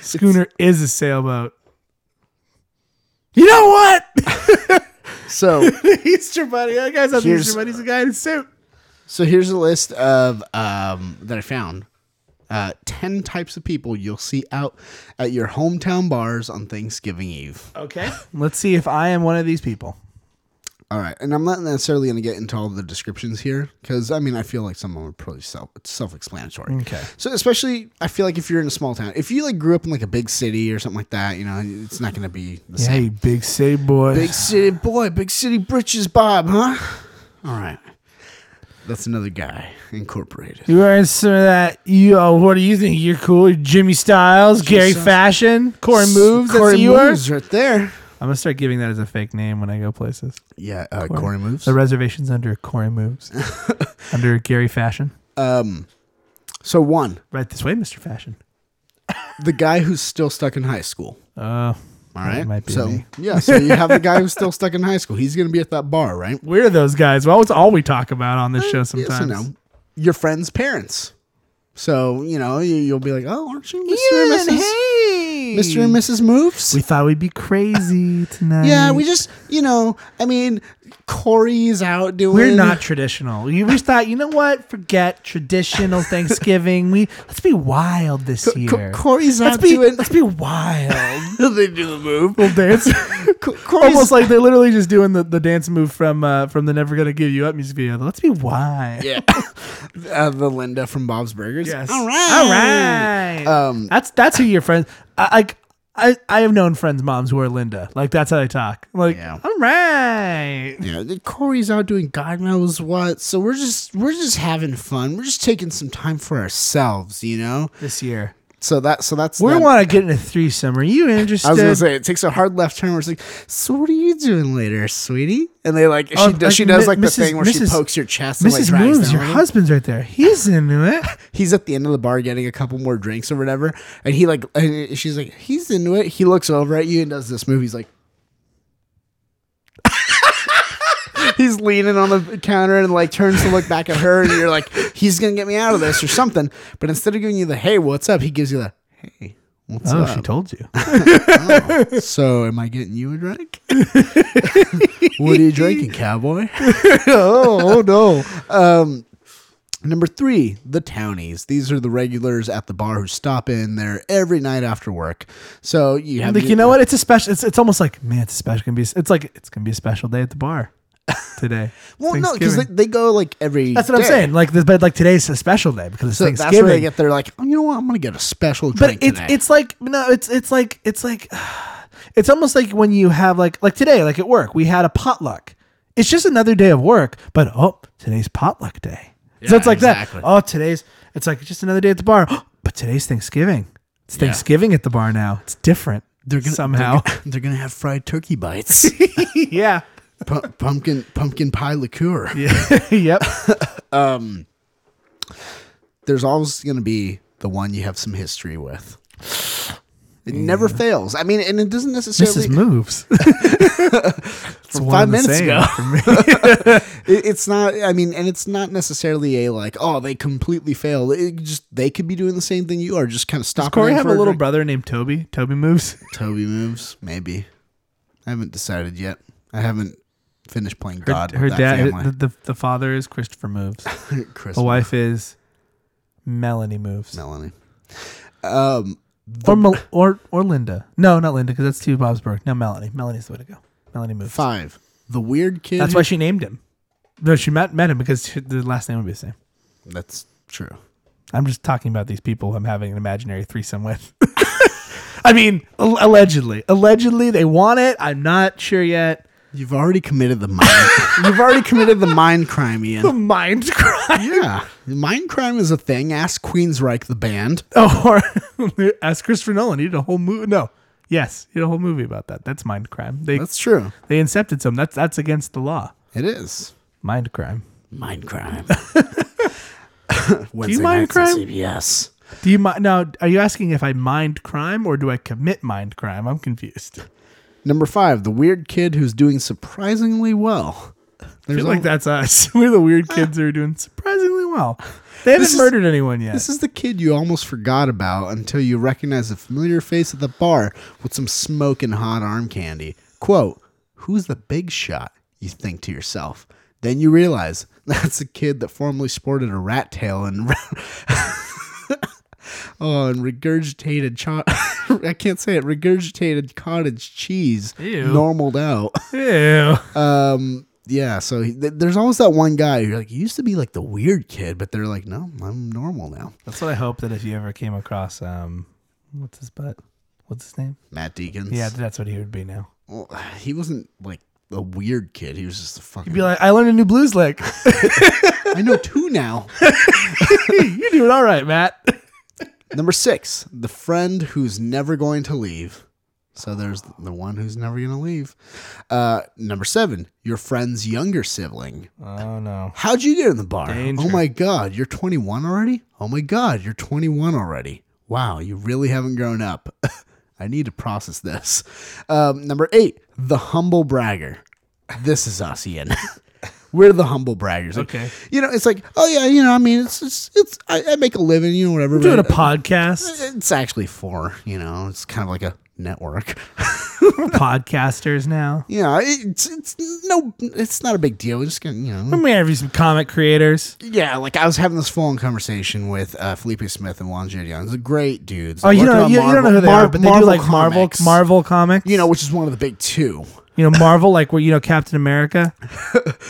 Schooner is a sailboat. You know what? So Easter Bunny, that guy's not the Easter Bunny. He's a guy in a suit. So here's a list of um, that I found. Uh, ten types of people you'll see out at your hometown bars on Thanksgiving Eve. Okay, let's see if I am one of these people. All right, and I'm not necessarily going to get into all the descriptions here because I mean I feel like some of them are pretty self self-explanatory. Okay. So especially I feel like if you're in a small town, if you like grew up in like a big city or something like that, you know, it's not going to be the hey, same. Hey, big city boy, big city boy, big city britches, Bob, huh? All right, that's another guy incorporated. You wearing some of that? You, oh, what do you think? You're cool, Jimmy Styles, Jimmy Gary Styles. Fashion, Corey Moves. Corey that's Moves you are? Right there. I'm going to start giving that as a fake name when I go places. Yeah, uh, Corey. Corey Moves. The reservation's under Corey Moves. Under Gary Fashion. Um, So one. Right this way, Mister Fashion. The guy who's still stuck in high school. Oh. Uh, All right. Might be so, me. Yeah, so you have the guy who's still stuck in high school. He's going to be at that bar, right? We're those guys. Well, it's all we talk about on this uh, show sometimes. Yes, I know. Your friend's parents. So, you know, you, you'll be like, oh, aren't you Mister Even, and Missus Hey. Mister and Missus Moves. We thought we'd be crazy tonight. Yeah, we just, you know, I mean, Corey's out doing. We're not traditional. We just thought, you know what? Forget traditional Thanksgiving. We let's be wild this Co- year. Co- Corey's let's out be, doing. Let's be wild. They do the move. We'll dance. Co- Almost like they're literally just doing the, the dance move from uh, from the Never Gonna Give You Up music video. Let's be wild. Yeah. uh, the Linda from Bob's Burgers. Yes. All right. All right. Um, that's that's who your friends. I, I I have known friends' moms who are Linda. Like, that's how they talk. Like, yeah. All right. Yeah, Corey's out doing God knows what. So we're just we're just having fun. We're just taking some time for ourselves, you know? This year. So that so that's we want to get in a threesome. Are you interested? I was gonna say it takes a hard left turn where it's like, so what are you doing later, sweetie? And they like she oh, does like, she does like Missus the thing where Missus she pokes your chest. Missus And, like, Moves, your husband's right there. He's into it. He's at the end of the bar getting a couple more drinks or whatever, and he like and she's like he's into it. He looks over at you and does this move. He's like. He's leaning on the counter and like turns to look back at her and you're like, he's going to get me out of this or something. But instead of giving you the, hey, what's up? He gives you the, hey, what's oh, up? Oh, she told you. Oh, so am I getting you a drink? What are you drinking, cowboy? oh, oh, no. Um, number three, the townies. These are the regulars at the bar who stop in there every night after work. So you have like, you know what? It's a special, it's, it's almost like, man, it's a special, it's gonna be, it's like, it's going to be a special day at the bar. today. Well, no, because they, they go like every That's what day. I'm saying. Like, this, but like today's a special day because it's so Thanksgiving. That's where they get there like, oh, you know what? I'm going to get a special drink But it's, today. it's like, no, it's, it's like, it's like, it's almost like when you have like, like today, like at work, we had a potluck. It's just another day of work, but oh, today's potluck day. Yeah, so it's like exactly. that. Oh, today's, it's like just another day at the bar. But today's Thanksgiving. It's yeah. Thanksgiving at the bar now. It's different. They're gonna, somehow they're, they're gonna have fried turkey bites. yeah, P- pumpkin pumpkin pie liqueur. Yeah. yep. um, there's always gonna be the one you have some history with. It yeah. never fails. I mean, and it doesn't necessarily. Missus Moves. From five minutes ago. For me. it, it's not. I mean, and it's not necessarily a like. Oh, they completely failed. It just they could be doing the same thing you are. Just kind of stop. Does Corey have a little drink? brother named Toby? Toby Moves. Toby Moves. Maybe. I haven't decided yet. I haven't finished playing God. Her, with her that dad. The, the the father is Christopher Moves. Christopher. The wife is Melanie Moves. Melanie. Um. The or Mel- or or Linda. No, not Linda, because that's too Bob's Burke. No, Melanie. Melanie's the way to go. Melanie Moves. Five. The weird kid. That's who- why she named him. No, she met, met him because she, the last name would be the same. That's true. I'm just talking about these people I'm having an imaginary threesome with. I mean, al- allegedly. Allegedly, they want it. I'm not sure yet. You've already committed the mind. You've already committed the mind crime, Ian. The mind crime. Yeah, mind crime is a thing. Ask Queensrÿche the band. Oh, or ask Christopher Nolan. He did a whole movie. No, yes, he did a whole movie about that. That's mind crime. They, that's true. They incepted some. That's that's against the law. It is mind crime. Mind crime. Do you mind crime? C B S. Do you mind? Now, are you asking if I mind crime or do I commit mind crime? I'm confused. Number five, the weird kid who's doing surprisingly well. There's I feel like a, that's us. We're the weird kids who are doing surprisingly well. They haven't is, murdered anyone yet. This is the kid you almost forgot about until you recognize a familiar face at the bar with some smoking hot arm candy. Quote, who's the big shot, you think to yourself. Then you realize that's a kid that formerly sported a rat tail and... Oh, and regurgitated, cho- I can't say it, regurgitated cottage cheese, Ew. normaled out. Ew. Um, yeah, so he, th- there's always that one guy who like, used to be like the weird kid, but they're like, no, I'm normal now. That's what I hope that if you ever came across, um, what's his butt? What's his name? Matt Deakins. Yeah, that's what he would be now. Well, he wasn't like a weird kid. He was just a fucking... He'd be like, I learned a new blues lick. I know two now. You're doing all right, Matt. Number six, the friend who's never going to leave. So there's the one who's never going to leave. Uh, number seven, your friend's younger sibling. Oh, no. How'd you get in the bar? Danger. Oh, my God. You're twenty-one already? Oh, my God. You're twenty-one already. Wow. You really haven't grown up. I need to process this. Um, number eight, the humble bragger. This is us, Ian. We're the humble braggers. Okay. Like, you know, it's like, oh, yeah, you know, I mean, it's, it's, it's I, I make a living, you know, whatever. We're doing a podcast. It's actually for, you know, it's kind of like a network. We're podcasters now. Yeah. It's, it's no, it's not a big deal. We're just going to, you know. We may interview some comic creators. Yeah. Like, I was having this full-on conversation with uh, Felipe Smith and Juan Jimenez. They're great dudes. Oh, you know, you, Marvel, you don't know who they Mar- are, but Marvel they do like comics. Marvel, Marvel comics. You know, which is one of the big two. You know, Marvel, like where, you know, Captain America,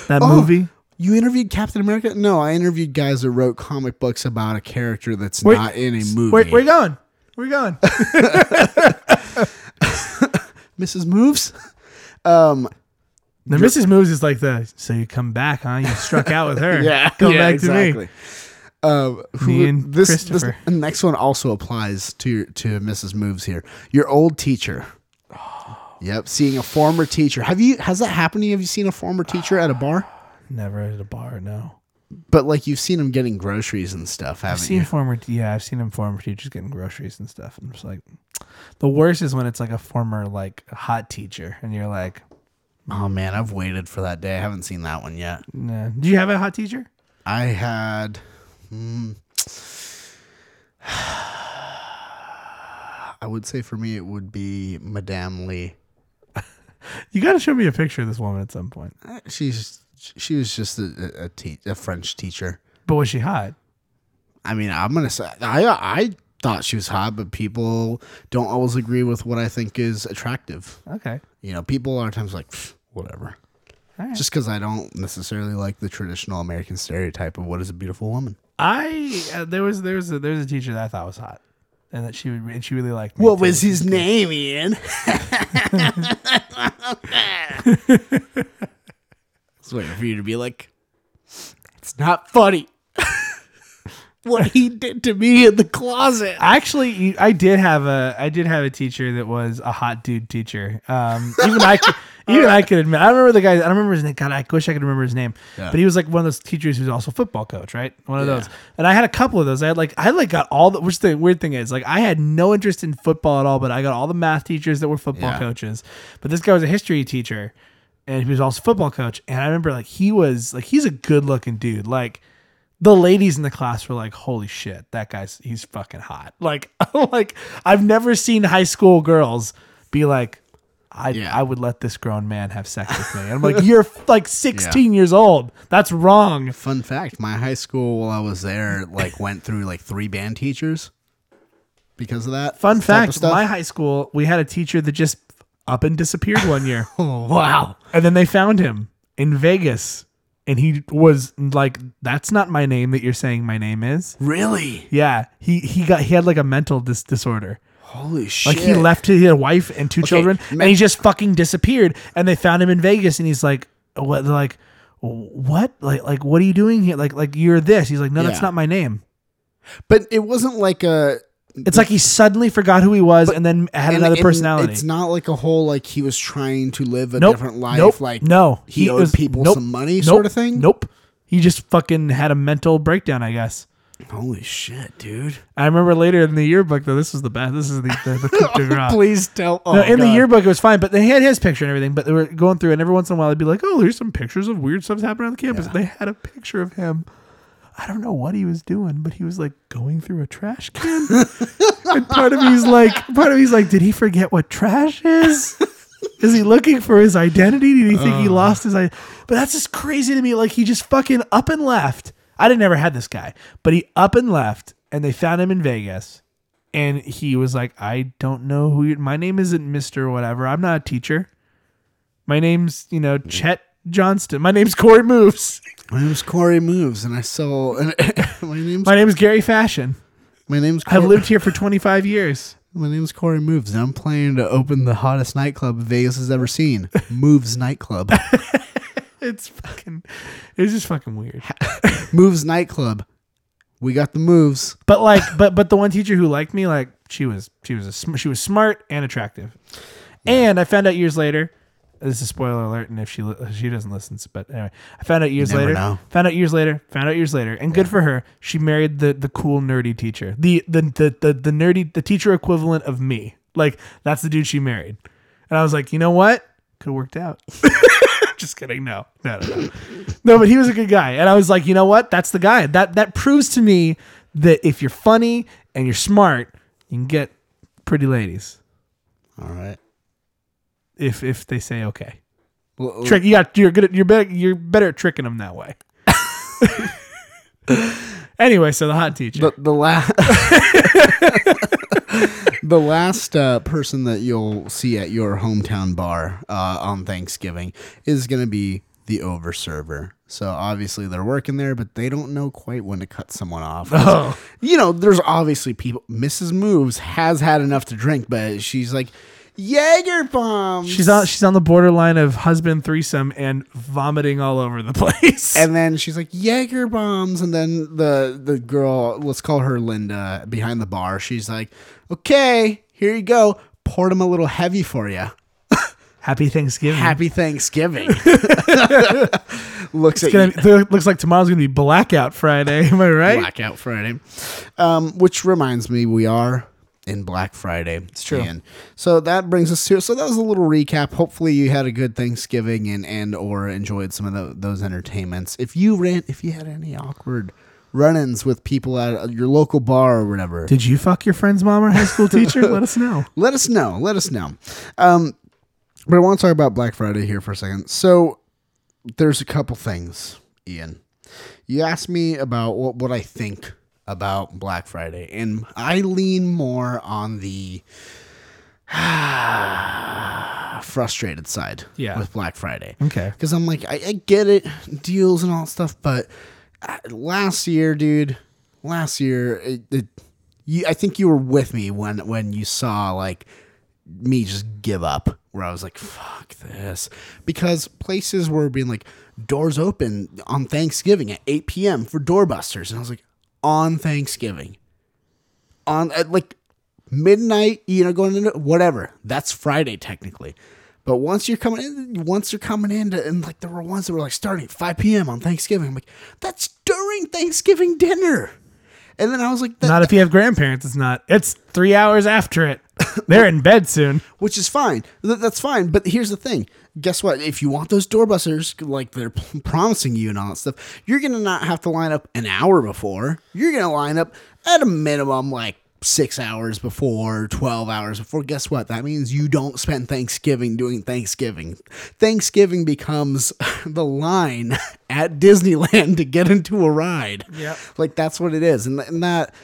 that oh, movie. You interviewed Captain America? No, I interviewed guys that wrote comic books about a character that's where, not in a movie. Where, where are you going? Where are you going? Missus Moves? Um, now, Missus Moves is like the, so you come back, huh? You struck out with her. yeah. Come yeah, back exactly. to me. Uh, who, and this, Christopher. This next one also applies to, to Missus Moves here. Your old teacher. Yep, seeing a former teacher. Have you? Has that happened to you? Have you seen a former teacher at a bar? Never at a bar, no. But like you've seen them getting groceries and stuff, haven't I've seen you? Former, yeah, I've seen them former teachers getting groceries and stuff. I'm just like, the worst is when it's like a former like hot teacher, and you're like, oh man, I've waited for that day. I haven't seen that one yet. No. Do you have a hot teacher? I had. Mm, I would say for me it would be Madame Lee. You got to show me a picture of this woman at some point. She's she was just a a, te- a French teacher. But was she hot? I mean, I'm gonna say I I thought she was hot, but people don't always agree with what I think is attractive. Okay, you know, people a lot of times are like whatever. right. Just because I don't necessarily like the traditional American stereotype of what is a beautiful woman. I uh, there was there was a, there was a teacher that I thought was hot, and that she would and she really liked me. What was his name, Ian? I was waiting for you to be like, it's not funny. What he did to me in the closet. Actually, I did have a I did have a teacher that was a hot dude teacher. Um, even I could, even right. I could admit. I remember the guy. I don't remember his name. God, I wish I could remember his name. Yeah. But he was like one of those teachers who's also a football coach, right? One of yeah. those. And I had a couple of those. I had like I like got all the. Which the weird thing is, like I had no interest in football at all, but I got all the math teachers that were football yeah. coaches. But this guy was a history teacher, and he was also a football coach. And I remember like he was like he's a good looking dude, like. The ladies in the class were like, holy shit, that guy's, he's fucking hot. Like, like I've never seen high school girls be like, I yeah. I would let this grown man have sex with me. And I'm like, you're like sixteen yeah. years old. That's wrong. Fun fact, my high school while I was there, like went through like three band teachers because of that. Fun fact, my high school, we had a teacher that just up and disappeared one year. Oh, wow. And then they found him in Vegas. And he was like, that's not my name that you're saying my name is. Really? Yeah. He he got he had like a mental dis- disorder. Holy shit. Like he left his wife and two okay. children and he just fucking disappeared. And they found him in Vegas and he's like, what? They're like, what? Like, like, what are you doing here? Like, like you're this. He's like, no, yeah. that's not my name. But it wasn't like a... It's like he suddenly forgot who he was but, and then had and, another and personality. It's not like a whole, like he was trying to live a nope, different life. Nope, like no, he, he owed was, people nope, some money nope, sort of thing. Nope. He just fucking had a mental breakdown, I guess. Holy shit, dude. I remember later in the yearbook though, this was the best. This is the, the, the oh, please tell. Oh, no, in God. The yearbook, it was fine, but they had his picture and everything, but they were going through and every once in a while they'd be like, oh, here's some pictures of weird stuff happening on the campus. Yeah. They had a picture of him. I don't know what he was doing, but he was like going through a trash can. And part of me's like, part of me's like, did he forget what trash is? Is he looking for his identity? Did he think uh. he lost his identity? But that's just crazy to me. Like he just fucking up and left. I didn't ever had this guy, but he up and left and they found him in Vegas. And he was like, I don't know who you're, my name isn't Mister Whatever. I'm not a teacher. My name's, you know, Chet Johnston. My name's Corey Moves. My name's Corey Moves, and I sell. And my name's my name is Gary Fashion. My name's. Cor- I've lived here for twenty-five years. My name's Corey Moves, and I'm planning to open the hottest nightclub Vegas has ever seen, Moves Nightclub. It's fucking. It's just fucking weird. Moves Nightclub. We got the moves, but like, but but the one teacher who liked me, like she was she was a sm- she was smart and attractive, yeah. and I found out years later. This is spoiler alert, and if she she doesn't listen, but anyway, I found out years later. Know. Found out years later. Found out years later, and yeah. good for her. She married the the cool nerdy teacher, the the, the the the nerdy the teacher equivalent of me. Like that's the dude she married, and I was like, you know what, could have worked out. Just kidding, no, no, no, no, no. But he was a good guy, and I was like, you know what, that's the guy. That that proves to me that if you're funny and you're smart, you can get pretty ladies. All right. If if they say okay, well, trick you got you're good at, you're better you're better at tricking them that way. Anyway, so the hot teacher, the, the last the last uh, person that you'll see at your hometown bar uh, on Thanksgiving is going to be the overserver. So obviously they're working there, but they don't know quite when to cut someone off. Oh. You know, there's obviously people. Missus Moves has had enough to drink, but she's like. Jaeger bombs. She's on she's on the borderline of husband threesome and vomiting all over the place. And then she's like, Jaeger bombs. And then the, the girl, let's call her Linda, behind the bar. She's like, okay, here you go. Poured them a little heavy for you. Happy Thanksgiving. Happy Thanksgiving. looks, at gonna, you. looks like tomorrow's going to be Blackout Friday. Am I right? Blackout Friday. Um, which reminds me, we are... in Black Friday. It's true. And so that brings us to, so that was a little recap. Hopefully you had a good Thanksgiving and, and or enjoyed some of the, those entertainments. If you ran, if you had any awkward run-ins with people at your local bar or whatever. Did you fuck your friend's mom or high school teacher? Let us know. Let us know. Let us know. Um, but I want to talk about Black Friday here for a second. So there's a couple things, Ian. You asked me about what, what I think about Black Friday, and I lean more on the frustrated side yeah. with Black Friday. Okay. Because I'm like, I, I get it, deals and all that stuff, but last year, dude, last year, it, it, you, I think you were with me when, when you saw, like, me just give up, where I was like, fuck this. Because places were being like, doors open on Thanksgiving at eight p.m. for doorbusters. And I was like, on Thanksgiving. On, at like, midnight, you know, going into whatever. That's Friday, technically. But once you're coming in, once you're coming in, to, and like there were ones that were like starting at five p.m. on Thanksgiving. I'm like, that's during Thanksgiving dinner. And then I was like, that, not if you have grandparents, it's not. It's three hours after it. They're in bed soon. Which is fine. That's fine. But here's the thing. Guess what? If you want those doorbusters, like they're promising you and all that stuff, you're going to not have to line up an hour before. You're going to line up at a minimum, like, six hours before, twelve hours before. Guess what? That means you don't spend Thanksgiving doing Thanksgiving. Thanksgiving becomes the line at Disneyland to get into a ride. Yeah. Like, that's what it is. And, and that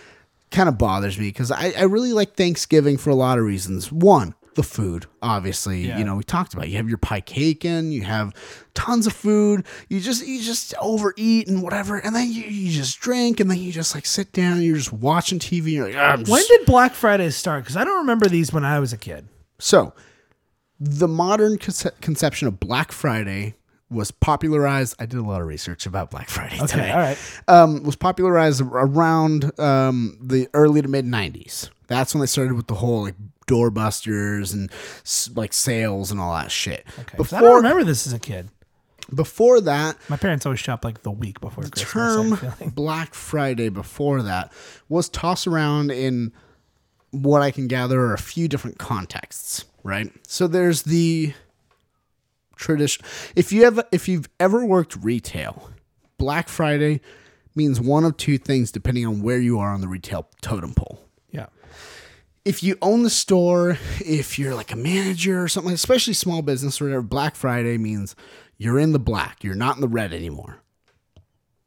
kind of bothers me because I, I really like Thanksgiving for a lot of reasons. One, the food, obviously, yeah. you know, we talked about it. You have your Piecaken, you have tons of food, you just you just overeat and whatever, and then you, you just drink, and then you just like sit down and you're just watching T V. And you're like, I'm when just... did Black Friday start? Because I don't remember these when I was a kid. So the modern conce- conception of Black Friday was popularized. I did a lot of research about Black Friday okay, today. All right. Um, was popularized around um, the early to mid nineties. That's when they started with the whole like doorbusters and like sales and all that shit. Okay, before, I don't remember this as a kid. Before that, my parents always shopped like the week before the Christmas. The term Black Friday before that was tossed around in what I can gather are a few different contexts, right? So there's the tradition. If you have, if you've ever worked retail, Black Friday means one of two things depending on where you are on the retail totem pole. Yeah. If you own the store, if you're like a manager or something, especially small business or whatever, Black Friday means you're in the black. You're not in the red anymore.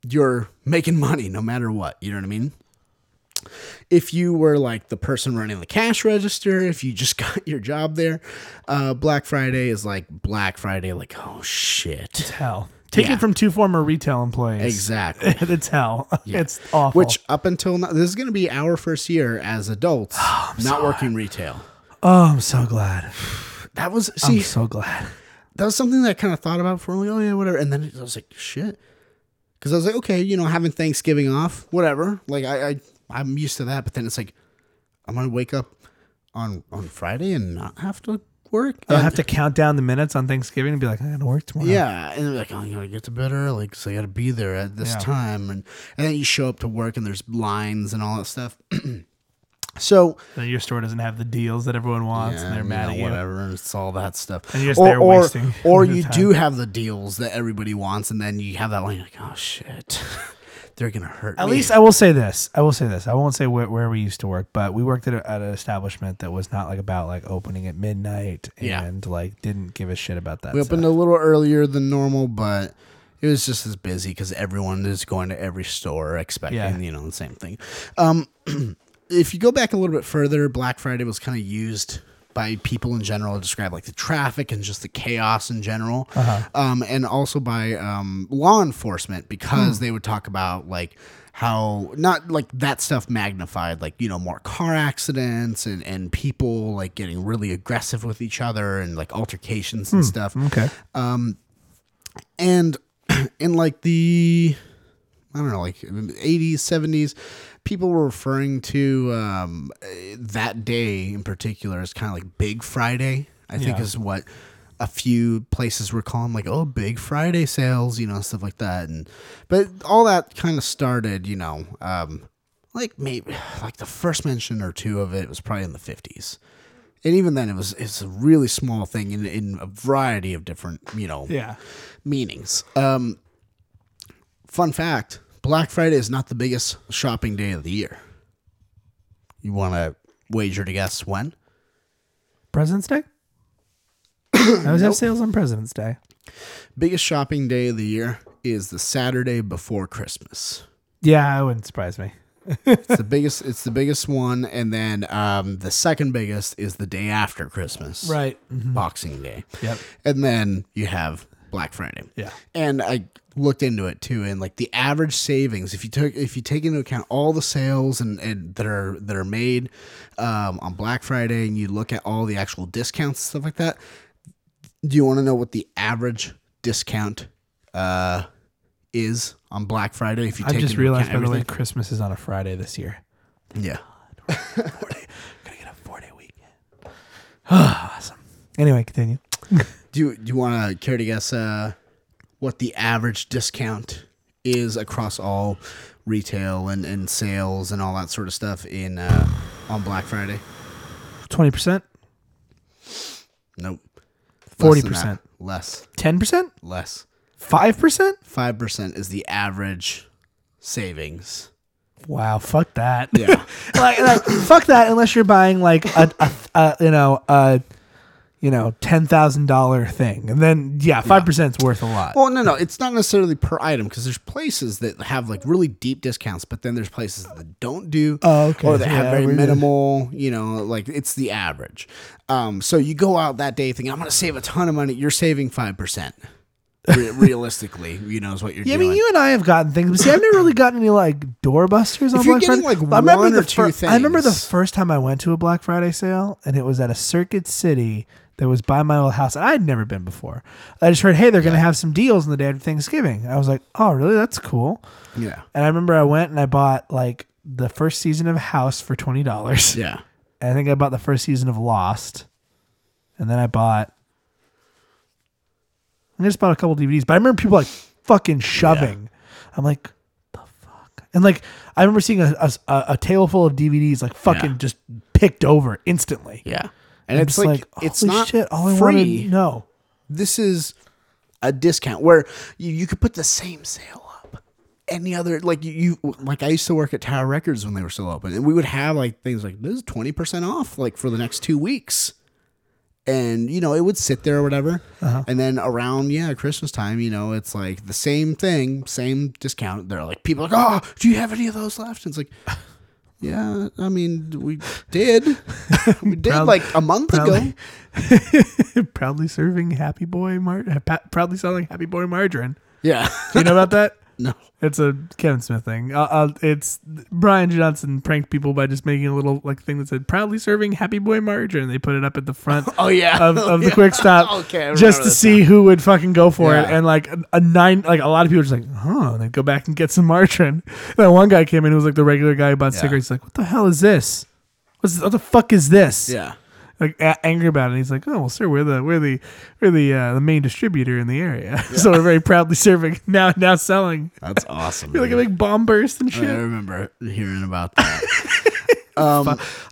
You're making money no matter what. You know what I mean? If you were like the person running the cash register, if you just got your job there, uh, Black Friday is like Black Friday. Like, oh, shit. It's hell. Take yeah. it from two former retail employees. Exactly. It's hell. Yeah. It's awful. Which up until now, this is going to be our first year as adults oh, not so working glad. retail. Oh, I'm so glad. That was, see. I'm so glad. That was something that I kind of thought about for like, oh, yeah, whatever. And then I was like, shit. Because I was like, okay, you know, having Thanksgiving off, whatever. Like, I, I, I'm used to that. But then it's like, I'm going to wake up on, on Friday and not have to work. I'll have to count down the minutes on Thanksgiving and be like, I gotta work tomorrow. Yeah. And they're like, oh, you gotta get to bed early because I gotta be there at this yeah. time. And and then you show up to work and there's lines and all that stuff. so, so your store doesn't have the deals that everyone wants yeah, and they're mad know, at you. Whatever. It's all that stuff. And you're just or, there or, wasting. Or you time. do have the deals that everybody wants and then you have that line like, oh shit. They're gonna hurt me. At least I will say this. I will say this. I won't say wh- where we used to work, but we worked at, a, at an establishment that was not like about like opening at midnight and yeah. like didn't give a shit about that. We opened stuff. a little earlier than normal, but it was just as busy because everyone is going to every store expecting yeah. you know the same thing. Um, if you go back a little bit further, Black Friday was kind of used by people in general to describe like the traffic and just the chaos in general. Uh-huh. Um, and also by um, law enforcement because hmm. they would talk about like how not like that stuff magnified, like, you know, more car accidents and, and people like getting really aggressive with each other and like altercations and hmm. stuff. Okay. Um, and in like the, I don't know, like eighties, seventies, people were referring to um, that day in particular as kind of like Big Friday, I yeah. think is what a few places were calling like, oh, Big Friday sales, you know, stuff like that. And but all that kind of started, you know, um, like maybe like the first mention or two of it was probably in the fifties. And even then, it was it's a really small thing in, in a variety of different, you know, yeah. meanings. Um, fun fact. Black Friday is not the biggest shopping day of the year. You want to wager to guess when? President's Day? I always have sales on President's Day. Biggest shopping day of the year is the Saturday before Christmas. Yeah, it wouldn't surprise me. It's the biggest. It's the biggest one, and then um, the second biggest is the day after Christmas, right? Mm-hmm. Boxing Day. Yep. And then you have Black Friday. Yeah. And I looked into it too, and like the average savings, if you took, if you take into account all the sales and, and that are that are made um, on Black Friday, and you look at all the actual discounts and stuff like that, do you want to know what the average discount uh, is on Black Friday? If you take I just realized, by the way, Christmas is on a Friday this year. Yeah, God, we're gonna get a four-day weekend. Oh, awesome. Anyway, continue. Do you, do you want to care to guess uh, what the average discount is across all retail and, and sales and all that sort of stuff in uh, on Black Friday? Twenty percent. Nope. Forty percent. Less. Ten percent. Less. Five percent. Five percent is the average savings. Wow, fuck that. Yeah. like, like fuck that. Unless you're buying like a, a, a you know a. you know, ten thousand dollars thing. And then, yeah, five percent is worth a lot. Well, no, no. It's not necessarily per item, because there's places that have, like, really deep discounts, but then there's places that don't do. Oh, okay. Or that yeah, have very minimal, you know, like, it's the average. Um, so you go out that day thinking, I'm going to save a ton of money. You're saving five percent. Re- realistically, you know, is what you're yeah, doing. Yeah, I mean, you and I have gotten things. But see, I've never really gotten any, like, doorbusters on if Black Friday. You're getting, like, one or two fir- things. I remember the first time I went to a Black Friday sale, and it was at a Circuit City that was by my old house, and I'd never been before. I just heard, hey, they're yeah. going to have some deals on the day after Thanksgiving. I was like, oh, really? That's cool. Yeah. And I remember I went and I bought like the first season of House for twenty dollars. Yeah. And I think I bought the first season of Lost. And then I bought, I just bought a couple D V Ds, but I remember people like fucking shoving. Yeah. I'm like, what the fuck? And like, I remember seeing a, a, a table full of D V Ds like fucking yeah. just picked over instantly. Yeah. And I'm it's like, like holy it's not shit, all I free. No, this is a discount where you, you could put the same sale up. Any other like you, you like I used to work at Tower Records when they were still open, and we would have like things like this is twenty percent off like for the next two weeks, and you know it would sit there or whatever, uh-huh. and then around yeah Christmas time, you know it's like the same thing, same discount. They're like people are like, oh, do you have any of those left? And it's like. Yeah, I mean, we did. We did proud, like a month proudly, ago. Proudly serving Happy Boy Mar- proudly selling Happy Boy margarine. Yeah. Do you know about that? No. It's a Kevin Smith thing. Uh, uh, it's Brian Johnson pranked people by just making a little like thing that said proudly serving Happy Boy margarine. They put it up at the front oh, yeah. of, of the yeah. Quick Stop okay, just to see time. Who would fucking go for yeah. it. And like a, a nine, like a lot of people were just like, huh, and they'd go back and get some margarine. And then one guy came in who was like the regular guy who bought yeah. cigarettes. He's like, what the hell is this? What's this? What the fuck is this? Yeah. Like a- angry about it, and he's like, "Oh well, sir, we're the we're the we're the uh, the main distributor in the area, yeah. so we're very proudly serving now now selling." That's awesome. You're like a big bomb burst and shit. I remember hearing about that. um,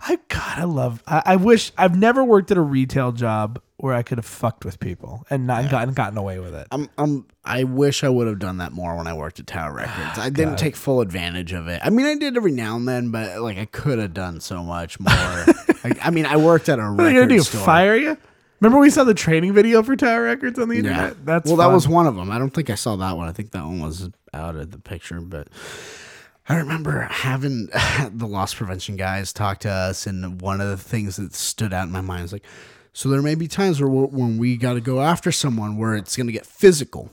I God, I love. I, I wish I've never worked at a retail job where I could have fucked with people and not yeah. gotten gotten away with it. I'm, I'm, I wish I would have done that more when I worked at Tower Records. I didn't God. take full advantage of it. I mean, I did every now and then, but like I could have done so much more. I, I mean, I worked at a what record are you gonna do, store. Fire you? Remember we saw the training video for Tower Records on the internet? Yeah. That's well, fun. That was one of them. I don't think I saw that one. I think that one was out of the picture, but I remember having the loss prevention guys talk to us, and one of the things that stood out in my mind was like, so there may be times where when we got to go after someone where it's going to get physical.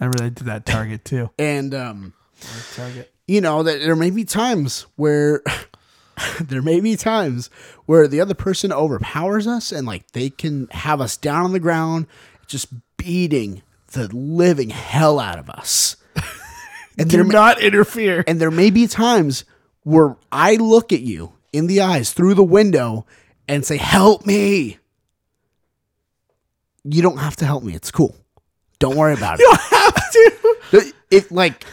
I relate to that Target too. And, um, Target. You know, that there may be times where there may be times where the other person overpowers us and like they can have us down on the ground, just beating the living hell out of us. And do not may, interfere. And there may be times where I look at you in the eyes through the window and say, help me. You don't have to help me. It's cool. Don't worry about it. You don't have to. It, like,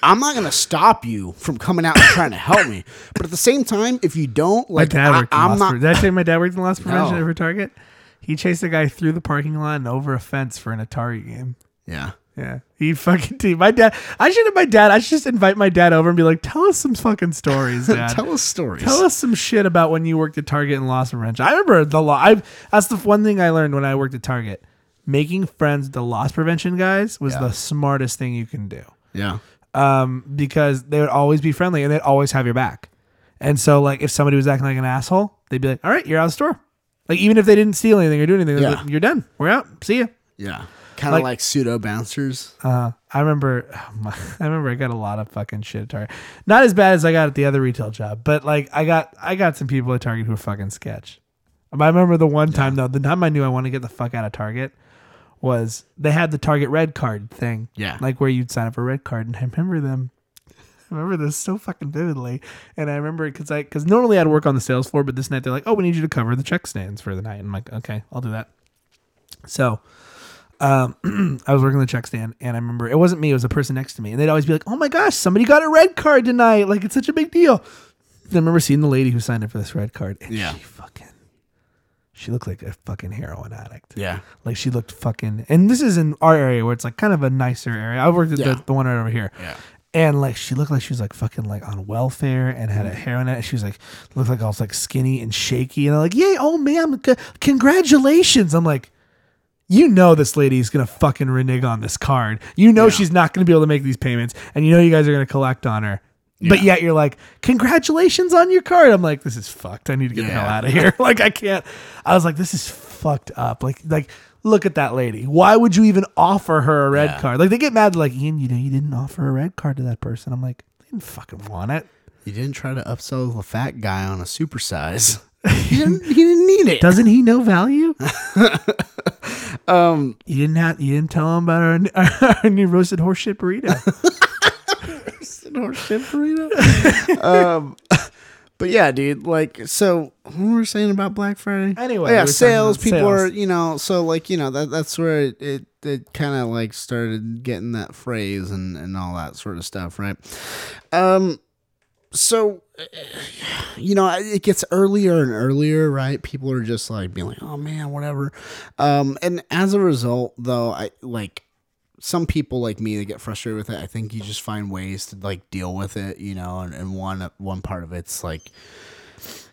I'm not going to stop you from coming out and trying to help me. But at the same time, if you don't, like, I, I'm not. Pre- Did I say my dad worked in loss prevention over no. Target? He chased a guy through the parking lot and over a fence for an Atari game. Yeah. Yeah. He fucking did. My dad, I should have my dad, I should just invite my dad over and be like, tell us some fucking stories, Dad. Tell us stories. Tell us some shit about when you worked at Target and loss prevention. I remember the law. I That's the one thing I learned when I worked at Target. Making friends with the loss prevention guys was yeah. the smartest thing you can do. Yeah. um, because they would always be friendly and they'd always have your back. And so, like, if somebody was acting like an asshole, they'd be like, all right, you're out of the store. Like, even if they didn't steal anything or do anything, yeah. like, you're done. We're out. See ya. Yeah. Kind of like, like pseudo bouncers. Uh, I remember oh my, I remember I got a lot of fucking shit at Target. Not as bad as I got at the other retail job, but like I got I got some people at Target who were fucking sketch. I remember the one yeah. time though, the time I knew I wanted to get the fuck out of Target was they had the Target red card thing. Yeah. Like where you'd sign up for a red card. And I remember them. I remember this so fucking vividly. And I remember because I because normally I'd work on the sales floor, but this night they're like, oh, we need you to cover the check stands for the night. And I'm like, okay, I'll do that. So Um, I was working the check stand and I remember it wasn't me, it was the person next to me. And they'd always be like, oh my gosh, somebody got a red card tonight. Like it's such a big deal. And I remember seeing the lady who signed up for this red card and yeah. she fucking, she looked like a fucking heroin addict. Yeah. Like she looked fucking, and this is in our area where it's like kind of a nicer area. I worked at yeah. the, the one right over here. Yeah. And like, she looked like she was like fucking like on welfare and had a heroin addict. She was like, looked like I was like skinny and shaky. And I'm like, yay, oh ma'am, c- congratulations. I'm like, you know this lady is going to fucking renege on this card. You know yeah. she's not going to be able to make these payments, and you know you guys are going to collect on her. Yeah. But yet you're like, congratulations on your card. I'm like, this is fucked. I need to get yeah. the hell out of here. Like, I can't. I was like, this is fucked up. Like, like look at that lady. Why would you even offer her a red yeah. card? Like, they get mad. Like, Ian, you know you didn't offer a red card to that person. I'm like, I didn't fucking want it. You didn't try to upsell the fat guy on a supersize. He didn't, he didn't need it. Doesn't he know value? um, you didn't have, you didn't tell him about our, our, our new roasted horseshit burrito. Roasted horseshit burrito. um, but yeah, dude. Like, so what were we saying about Black Friday? Anyway, oh, yeah, we sales. People sales. Are, you know, so like, you know, that that's where it it, it kind of like started getting that phrase and and all that sort of stuff, right? Um. So, you know, it gets earlier and earlier, right? People are just like being like, oh man, whatever. Um, and as a result, though, I like some people like me that get frustrated with it. I think you just find ways to like deal with it, you know, and, and one, one part of it's like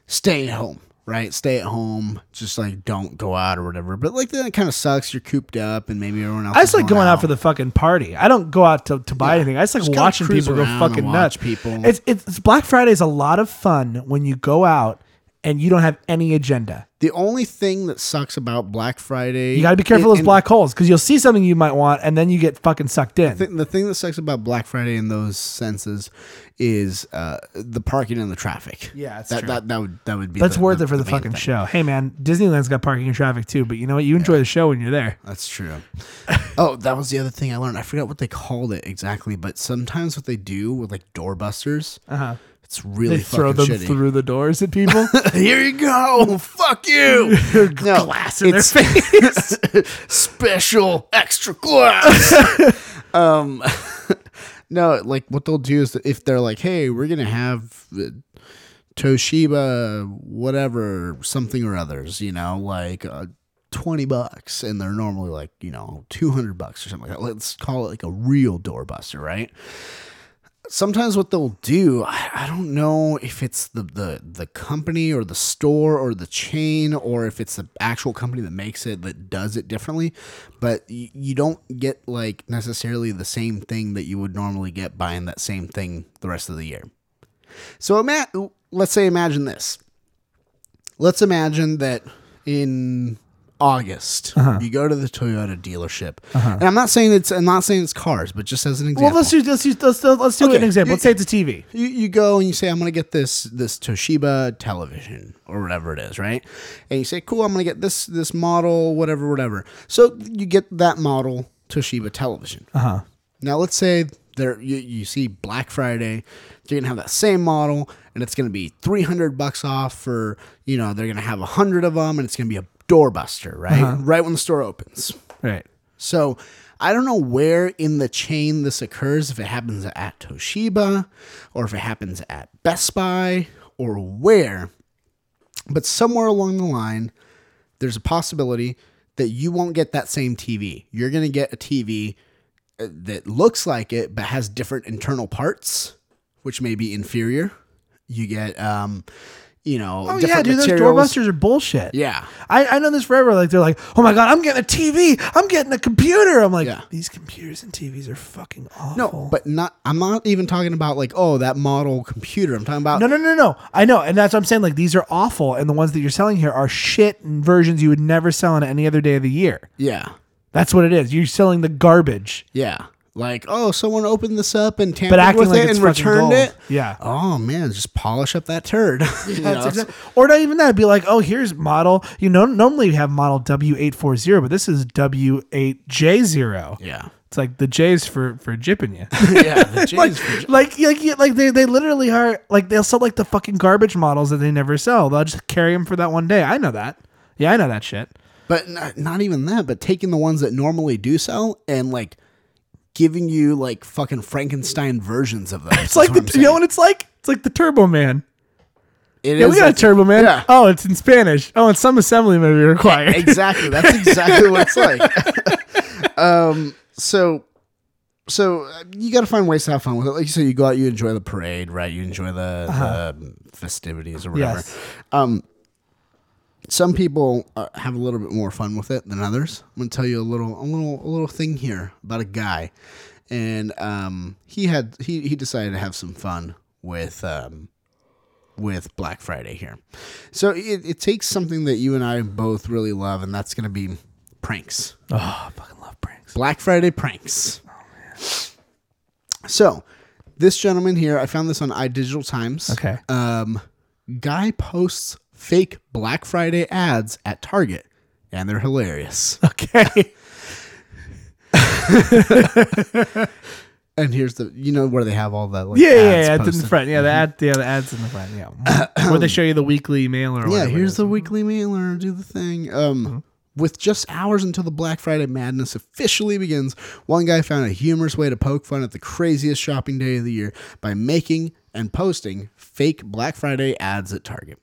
stay at home. Right, stay at home, just like don't go out or whatever. But like then it kind of sucks. You're cooped up, and maybe everyone else. I just is like going, going out. out for the fucking party. I don't go out to, to buy yeah. anything. I just like just watching people go fucking nuts. People, it's it's Black Friday is a lot of fun when you go out and you don't have any agenda. The only thing that sucks about Black Friday, you got to be careful of those black holes because you'll see something you might want, and then you get fucking sucked in. The, th- the thing that sucks about Black Friday in those senses is uh, the parking and the traffic. Yeah, that's that, true. That, that would that would be that's the, worth the, it for the, the fucking thing. Show. Hey man, Disneyland's got parking and traffic too, but you know what? You enjoy yeah. the show when you're there. That's true. Oh, that was the other thing I learned. I forgot what they called it exactly, but sometimes what they do with like doorbusters. Uh huh. It's really they throw them shitty. Through the doors at people. Here you go. Fuck you. No, glass in their face. Special extra glass. um, no, like what they'll do is if they're like, hey, we're going to have uh, Toshiba, whatever, something or others, you know, like uh, twenty bucks. And they're normally like, you know, two hundred bucks or something like that. Let's call it like a real doorbuster, right? Sometimes what they'll do, I, I don't know if it's the, the, the company or the store or the chain or if it's the actual company that makes it that does it differently, but you, you don't get like necessarily the same thing that you would normally get buying that same thing the rest of the year. So ima- let's say imagine this. Let's imagine that in August, uh-huh. you go to the Toyota dealership, uh-huh. and I'm not saying it's I'm not saying it's cars, but just as an example. Well, let's do let's do, let's, let's do okay. an example. Let's you, say it's a T V. You, you go and you say I'm going to get this this Toshiba television or whatever it is, right? And you say, cool, I'm going to get this this model, whatever, whatever. So you get that model Toshiba television. Uh huh. Now let's say there you, you see Black Friday, they're going to have that same model, and it's going to be three hundred bucks off for you know they're going to have a hundred of them, and it's going to be a doorbuster, right? Uh-huh. Right when the store opens. Right. So I don't know where in the chain this occurs, if it happens at Toshiba or if it happens at Best Buy or where, but somewhere along the line, there's a possibility that you won't get that same T V. You're going to get a T V that looks like it, but has different internal parts, which may be inferior. You get, um, you know, oh yeah, dude, materials. Those doorbusters are bullshit. Yeah, I I know this forever. Like they're like, oh my god, I'm getting a T V, I'm getting a computer. I'm like, yeah. These computers and T Vs are fucking awful. No, but not. I'm not even talking about like, oh, that model computer. I'm talking about no, no, no, no. I know, and that's what I'm saying. Like these are awful, and the ones that you're selling here are shit versions you would never sell on any other day of the year. Yeah, that's what it is. You're selling the garbage. Yeah. Like, oh, someone opened this up and tampered with it and returned it. Yeah. Oh man, just polish up that turd. Yeah, exactly. Or not even that. Be like, oh, here's model. You know, normally you have model W eight forty, but this is W eight J zero. Yeah. It's like the J's for for jipping you. Yeah, the J's like, for jipping. Like, like, like they, they literally are like they'll sell like the fucking garbage models that they never sell. They'll just carry them for that one day. I know that. Yeah, I know that shit. But not, not even that. But taking the ones that normally do sell and like. Giving you like fucking Frankenstein versions of those. It's like the, you know what it's like? It's like the Turbo Man. It yeah, is we got a Turbo Man. Yeah. Oh, it's in Spanish. Oh, and some assembly may be required. Exactly. That's exactly what it's like. um, so, so you got to find ways to have fun with it. Like you said, you go out, you enjoy the parade, right? You enjoy the, uh-huh. the festivities or whatever. Yes. Um, some people uh, have a little bit more fun with it than others. I'm gonna tell you a little, a little, a little thing here about a guy, and um, he had he he decided to have some fun with um, with Black Friday here. So it, it takes something that you and I both really love, and that's gonna be pranks. Oh, I fucking love pranks! Black Friday pranks. Oh man! So this gentleman here, I found this on iDigital Times. Okay. Um, guy posts. Fake Black Friday ads at Target, and they're hilarious. Okay. And here's the, you know, where they have all the like, yeah, ads yeah, yeah, it's in the front. Yeah, mm-hmm. the ad, yeah, the ads in the front. Yeah, where they show you the weekly mailer. Or yeah, here's the weekly mailer. Do the thing. Um, mm-hmm. With just hours until the Black Friday madness officially begins, one guy found a humorous way to poke fun at the craziest shopping day of the year by making and posting fake Black Friday ads at Target.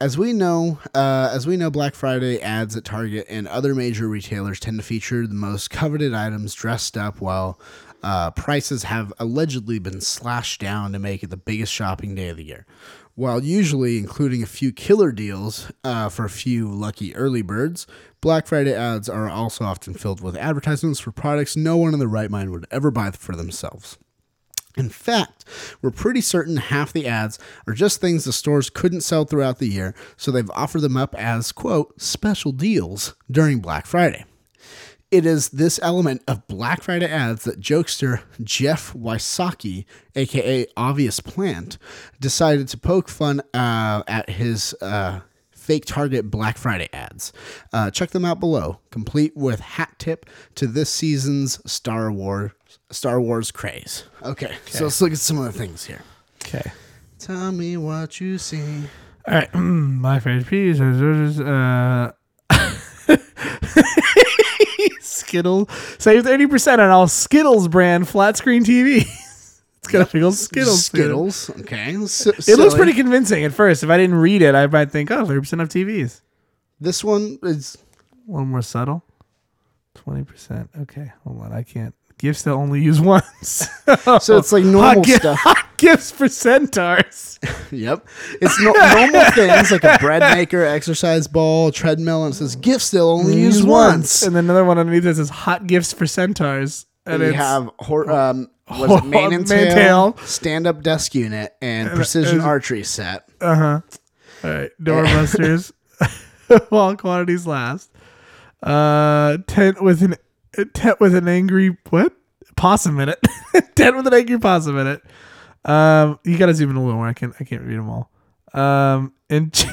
As we know, uh, as we know, Black Friday ads at Target and other major retailers tend to feature the most coveted items dressed up while uh, prices have allegedly been slashed down to make it the biggest shopping day of the year. While usually including a few killer deals uh, for a few lucky early birds, Black Friday ads are also often filled with advertisements for products no one in their right mind would ever buy for themselves. In fact, we're pretty certain half the ads are just things the stores couldn't sell throughout the year, so they've offered them up as, quote, special deals during Black Friday. It is this element of Black Friday ads that jokester Jeff Wysocki, a k a. Obvious Plant, decided to poke fun uh, at his uh, fake Target Black Friday ads. Uh, check them out below, complete with hat tip to this season's Star Wars. Star Wars craze. Okay, okay, so let's look at some other things here. Okay. Tell me what you see. All right, my favorite piece is uh, Skittles. Save thirty percent on all Skittles brand flat screen T V. It's got a big old Skittles. Skittles, dude. Okay. S- it silly. Looks pretty convincing at first. If I didn't read it, I might think, oh, thirty percent off T Vs. This one is... One more subtle. twenty percent. Okay, hold on, I can't. Gifts they'll only use once. So it's like normal hot stuff. Hot gifts for centaurs. Yep. It's no, normal things like a bread maker, exercise ball, treadmill, and it says gifts they'll only use, use once. once. And then another one underneath it says hot gifts for centaurs. And we have hor- um, was hor- it mane and tail, tail. stand-up desk unit, and, and precision uh, archery set. Uh-huh. All right. Doorbusters. While quantities last. Uh, tent with an Tent with an angry what possum in it. Tent with an angry possum in it. Um, you gotta zoom in a little more. I can't. I can't read them all. Um, ench-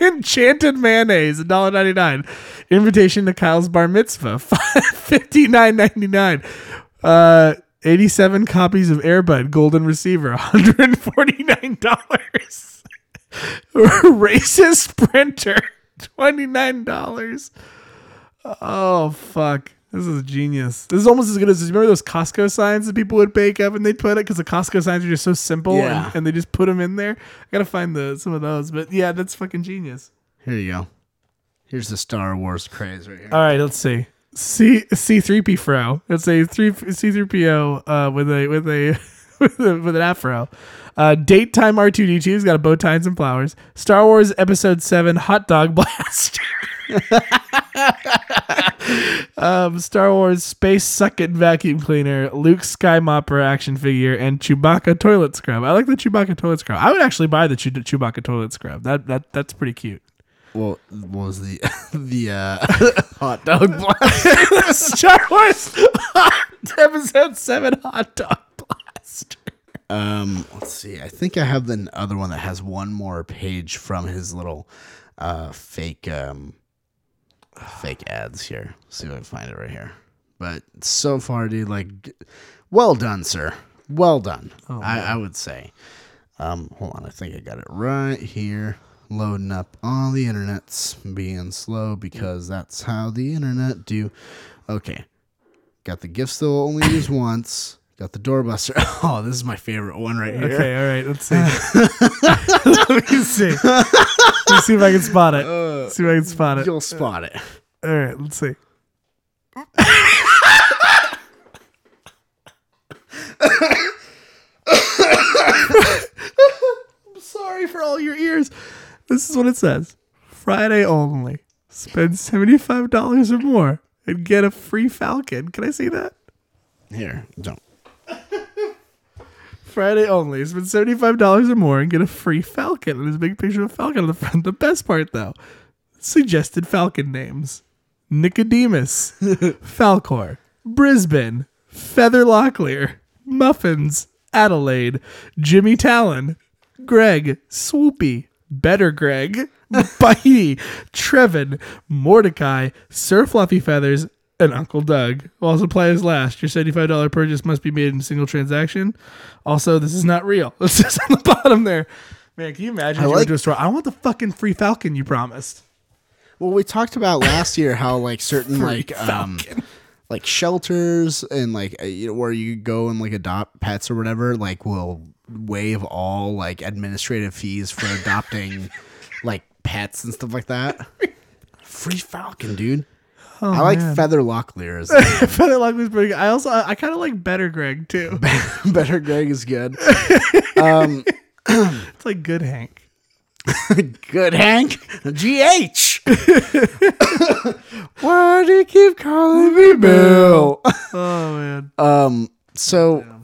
enchanted mayonnaise, a dollar ninety nine. Invitation to Kyle's bar mitzvah, fifty nine ninety nine. Uh, eighty seven copies of Airbud Golden Receiver, one hundred forty nine dollars. Racist printer, twenty nine dollars. Oh fuck. This is genius. This is almost as good as, you remember those Costco signs that people would bake up and they'd put it? Because the Costco signs are just so simple, yeah. and, and they just put them in there. I got to find the, some of those. But yeah, that's fucking genius. Here you go. Here's the Star Wars craze right here. All right, let's see. C, C3P Fro. Let's say three, C3PO uh, with a with a with, with an afro. Uh, date time R two D two. He's got a bow tie and some flowers. Star Wars Episode seven Hot Dog Blast. um, Star Wars Space Sucket Vacuum Cleaner, Luke Sky Mopper action figure, and Chewbacca Toilet Scrub. I like the Chewbacca Toilet Scrub. I would actually buy the Chew- Chewbacca Toilet Scrub. That that That's pretty cute. Well, what was the the uh, hot dog blaster? Star Wars Episode seven Hot Dog Blaster. Um, let's see. I think I have the other one that has one more page from his little uh, fake um, fake ads here. Let's see if I can find it right here. But so far, dude, like, well done, sir. Well done. Oh, I, I would say. Um, hold on. I think I got it right here. Loading up all the internets, being slow because that's how the internet do. Okay. Got the gifts they'll only use once. Got the doorbuster. Oh, this is my favorite one right here. Okay, all right. Let's see. Let me see. Let's see if I can spot it. Uh, see if I can spot it. You'll spot it. All right, let's see. I'm sorry for all your ears. This is what it says. Friday only. Spend seventy-five dollars or more and get a free Falcon. Can I see that? Here, jump. Friday only. Spend seventy-five dollars or more and get a free Falcon. And there's a big picture of a Falcon on the front. The best part, though. Suggested Falcon names. Nicodemus. Falcor. Brisbane. Feather Locklear. Muffins. Adelaide. Jimmy Talon. Greg. Swoopy. Better Greg, Bitey, Trevin, Mordecai, Sir Fluffy Feathers, and Uncle Doug. While supply is last, your seventy-five dollars purchase must be made in a single transaction. Also, this is not real. It says on the bottom there. Man, can you imagine I if like, you went to a store? I want the fucking free Falcon you promised. Well, we talked about last year how like certain free like um, like shelters and like you know, where you go and like adopt pets or whatever like will waive all like administrative fees for adopting like pets and stuff like that. Free Falcon, dude. Oh, I like man. Feather Locklear. Feather Locklear's pretty good. I also I, I kind of like Better Greg too. Better Greg is good. Um, it's like Good Hank. Good Hank. G H. Why do you keep calling me Bill? Oh man. Um. So. Yeah.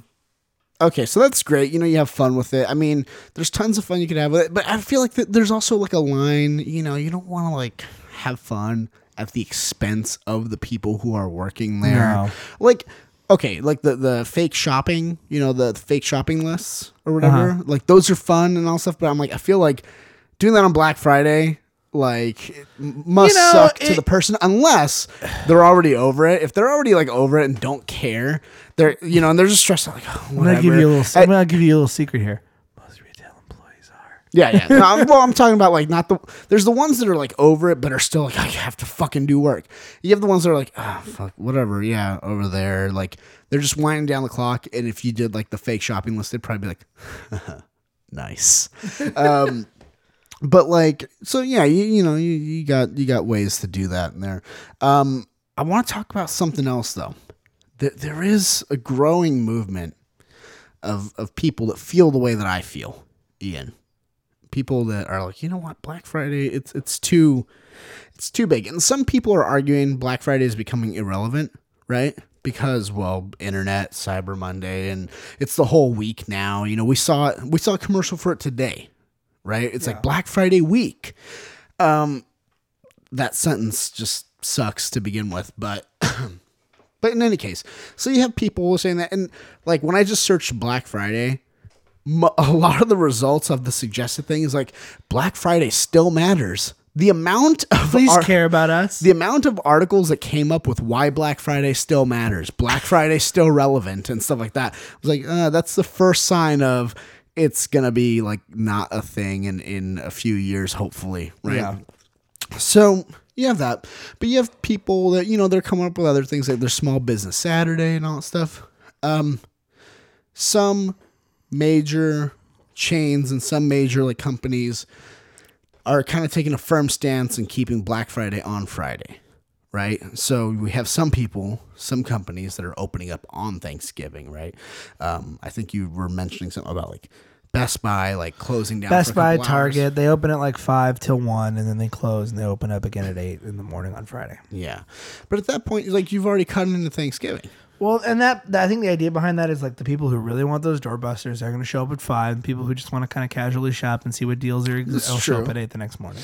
Okay, so that's great. You know, you have fun with it. I mean, there's tons of fun you can have with it, but I feel like th- there's also like a line, you know, you don't want to like have fun at the expense of the people who are working there. No. Like, okay, like the, the fake shopping, you know, the, the fake shopping lists or whatever. Uh-huh. Like those are fun and all stuff, but I'm like, I feel like doing that on Black Friday, like it must you know, suck it, to the person unless they're already over it. If they're already like over it and don't care, they're you know, and they're just stressed out. Like, oh, whatever. I'm gonna give you a little. I, I'm gonna give you a little secret here. Most retail employees are. Yeah, yeah. No, I'm, well, I'm talking about like not the. There's the ones that are like over it, but are still like I have to fucking do work. You have the ones that are like, ah, oh, fuck, whatever. Yeah, over there, like they're just winding down the clock. And if you did like the fake shopping list, they'd probably be like, nice. Um, But like, so yeah, you, you know, you, you got, you got ways to do that in there. Um, I want to talk about something else though. There, there is a growing movement of, of people that feel the way that I feel, Ian, people that are like, you know what, Black Friday, it's, it's too, it's too big. And some people are arguing Black Friday is becoming irrelevant, right? Because, well, internet, Cyber Monday, and it's the whole week now, you know, we saw, we saw a commercial for it today. Right? It's yeah. like Black Friday week. Um, that sentence just sucks to begin with, but, but in any case, so you have people saying that. And like, when I just searched Black Friday, m- a lot of the results of the suggested thing is like Black Friday still matters. The amount of, please ar- care about us. The amount of articles that came up with why Black Friday still matters, Black Friday still relevant and stuff like that. I was like, uh, that's the first sign of, it's going to be like not a thing in, in a few years, hopefully. Right. Yeah. So you have that, but you have people that, you know, they're coming up with other things like their small business Saturday and all that stuff. Um, some major chains and some major like companies are kind of taking a firm stance and keeping Black Friday on Friday. right? So we have some people, some companies that are opening up on Thanksgiving, right? Um, I think you were mentioning something about like Best Buy, like closing down. Best Buy, Target, they open at like five till one, and then they close and they open up again at eight in the morning on Friday. Yeah, but at that point, like you've already cut into Thanksgiving. Well, and that I think the idea behind that is like the people who really want those doorbusters are going to show up at five, and people who just want to kind of casually shop and see what deals are exist show up at eight the next morning.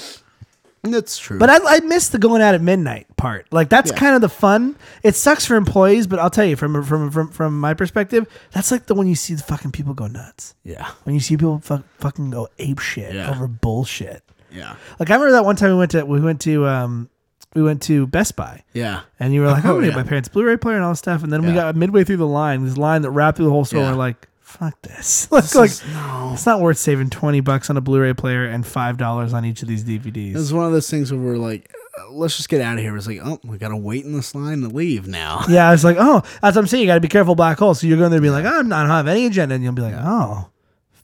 That's true. But I, I miss the going out at midnight part. Like that's yeah. kind of the fun. It sucks for employees, but I'll tell you from from from from my perspective, that's like the one you see the fucking people go nuts. Yeah. When you see people fuck, fucking go ape shit yeah. over bullshit. Yeah. Like I remember that one time we went to we went to um we went to Best Buy. Yeah. And you were like, oh, I'm gonna get my parents' Blu-ray player and all this stuff. And then yeah. we got midway through the line, this line that wrapped through the whole store. Yeah. We're like, fuck this. Let's like, like no. It's not worth saving twenty bucks on a Blu-ray player and five dollars on each of these D V Ds. It was one of those things where we're like, let's just get out of here. It's like, oh, we got to wait in this line to leave now. Yeah, I was like, oh, that's what I'm saying. You got to be careful, black hole. So you're going there and be like, oh, I'm not, I don't have any agenda. And you'll be like, oh,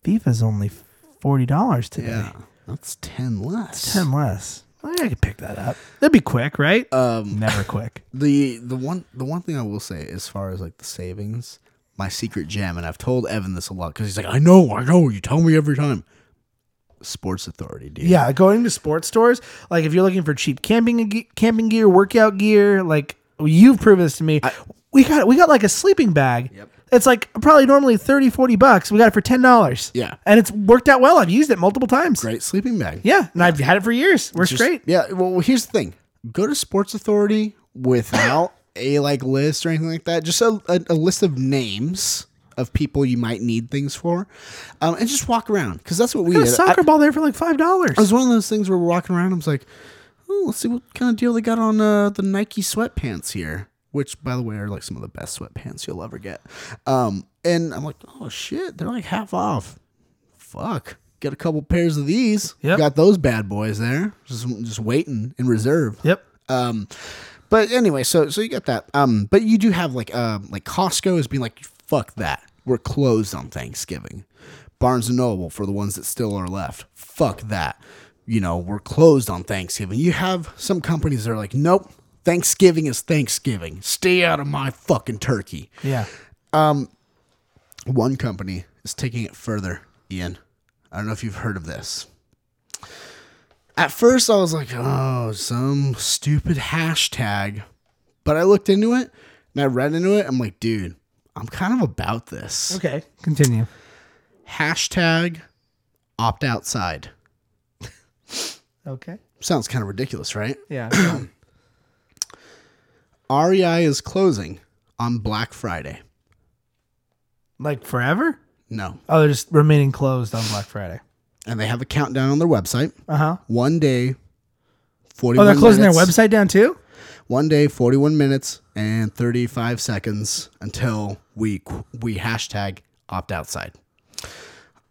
FIFA's only forty dollars today. Yeah, that's ten less. That's ten less. I could pick that up. That'd be quick, right? Um, Never quick. The the one the one thing I will say as far as like the savings, my secret gem, and I've told Evan this a lot because he's like, I know, I know, you tell me every time. Sports Authority, dude. Yeah, going to sports stores, like if you're looking for cheap camping camping gear, workout gear, like you've proven this to me. I, we got we got like a sleeping bag. Yep. It's like probably normally thirty, forty bucks. We got it for ten dollars. Yeah. And it's worked out well. I've used it multiple times. Great sleeping bag. Yeah. And yeah. I've had it for years. We're Just, straight. Yeah. Well, here's the thing. Go to Sports Authority without a like list or anything like that. Just a, a, a list of names of people you might need things for, um, and just walk around because that's what we did. I got a soccer I, ball there for like five dollars. It was one of those things where we're walking around. I was like, oh, let's see what kind of deal they got on uh, the Nike sweatpants here, which by the way are like some of the best sweatpants you'll ever get. Um, and I'm like, oh shit, they're like half off. Fuck, got a couple pairs of these. Yep. Got those bad boys there, just just waiting in reserve. Yep. Um, but anyway, so so you got that. Um, but you do have like um uh, like Costco is being like, fuck that. We're closed on Thanksgiving. Barnes and Noble, for the ones that still are left, fuck that. You know, we're closed on Thanksgiving. You have some companies that are like, nope, Thanksgiving is Thanksgiving. Stay out of my fucking turkey. Yeah. Um, one company is taking it further, Ian. I don't know if you've heard of this. At first, I was like, oh, some stupid hashtag. But I looked into it, and I read into it. I'm like, dude, I'm kind of about this. Okay, continue. Hashtag opt outside. Okay. Sounds kind of ridiculous, right? Yeah. R E I is closing on Black Friday. Like forever? No. Oh, they're just remaining closed on Black Friday. And they have a countdown on their website. Uh-huh. One day, forty-one minutes. Oh, they're closing minutes. Their website down too? One day, forty-one minutes and thirty-five seconds until we we hashtag opt outside.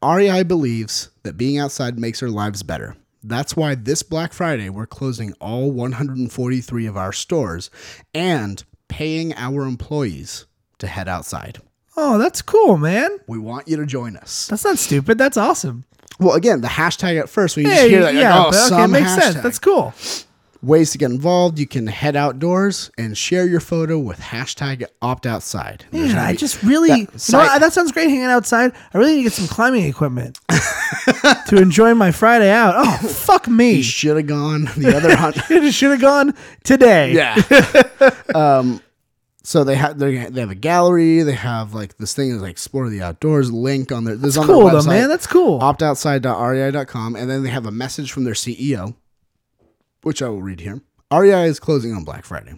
R E I believes that being outside makes our lives better. That's why this Black Friday, we're closing all one hundred forty-three of our stores and paying our employees to head outside. Oh, that's cool, man. We want you to join us. That's not stupid. That's awesome. Well, again, the hashtag at first, we hey, just hear that. Yeah, like, oh, okay, some it makes hashtag. Sense. That's cool. Ways to get involved, you can head outdoors and share your photo with hashtag opt outside. Yeah, I just really, that, you know what, that sounds great hanging outside. I really need to get some climbing equipment to enjoy my Friday out. Oh, fuck me. You should have gone the other hundred. Should have gone today. Yeah. um, so they have they have a gallery. They have like this thing is like explore the outdoors link on their. That's this cool on their website, though, man. That's cool. opt outside dot R E I dot com, and then they have a message from their C E O. Which I will read here. R E I is closing on Black Friday.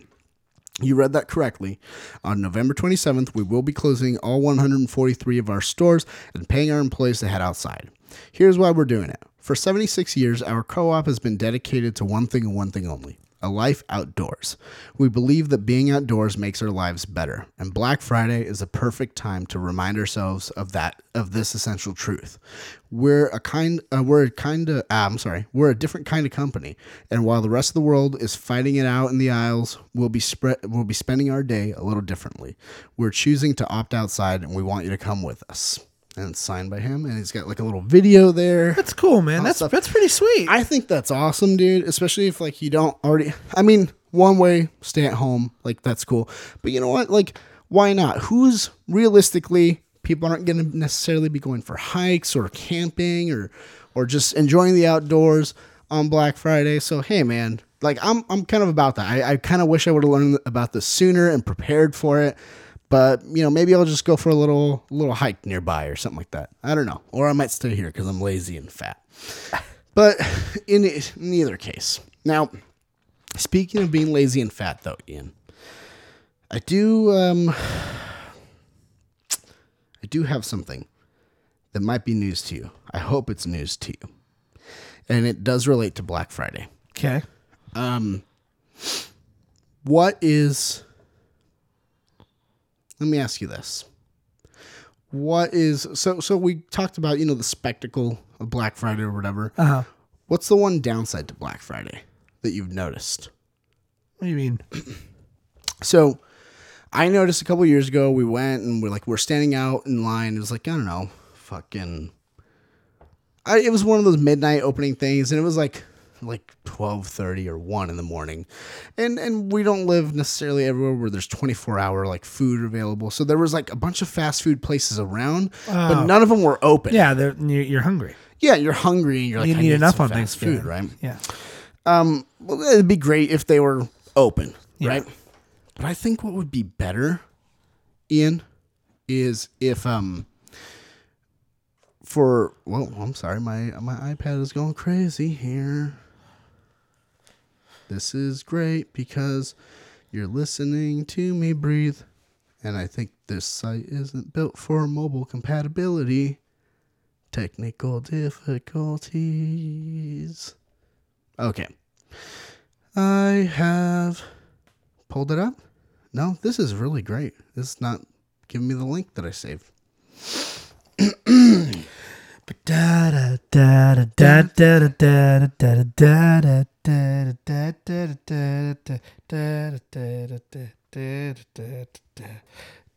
You read that correctly. On November twenty-seventh, we will be closing all one hundred forty-three of our stores and paying our employees to head outside. Here's why we're doing it. For seventy-six years, our co-op has been dedicated to one thing and one thing only, a life outdoors. We believe that being outdoors makes our lives better, and Black Friday is a perfect time to remind ourselves of that, of this essential truth. We're a kind, uh, we're a kind of, uh, I'm sorry, we're a different kind of company, and while the rest of the world is fighting it out in the aisles, we'll be spread, we'll be spending our day a little differently. We're choosing to opt outside, and we want you to come with us. And it's signed by him, and he's got like a little video there. That's cool, man. That's stuff. That's pretty sweet. I think that's awesome, dude. Especially if like you don't already. I mean, one way, stay at home. Like, that's cool. But you know what? Like, why not? Who's realistically, people aren't going to necessarily be going for hikes or camping or or just enjoying the outdoors on Black Friday. So, hey, man, like, I'm I'm kind of about that. I, I kind of wish I would have learned about this sooner and prepared for it. But, you know, maybe I'll just go for a little little hike nearby or something like that. I don't know. Or I might stay here because I'm lazy and fat. But in, in either case. Now, speaking of being lazy and fat, though, Ian, I do um, I do have something that might be news to you. I hope it's news to you. And it does relate to Black Friday. Okay. Um, what is... Let me ask you this. What is... So so we talked about, you know, the spectacle of Black Friday or whatever. Uh-huh. What's the one downside to Black Friday that you've noticed? What do you mean? So I noticed a couple years ago, we went and we're like, we're standing out in line. It was like, I don't know, fucking... I, it was one of those midnight opening things, and it was like... like twelve thirty or one in the morning. And and we don't live necessarily everywhere where there's twenty-four hour like food available. So there was like a bunch of fast food places around, uh, but none of them were open. Yeah, you're hungry. Yeah, you're hungry and you're like, you I need, need enough on fast food, right? Yeah. Um, well, it'd be great if they were open, yeah. right? But I think what would be better, Ian, is if um for well, I'm sorry, my my iPad is going crazy here. This is great because you're listening to me breathe. And I think this site isn't built for mobile compatibility. Technical difficulties. Okay. I have pulled it up. No, this is really great. It's not giving me the link that I saved. da da da da da da da da da da da da da da da da da da da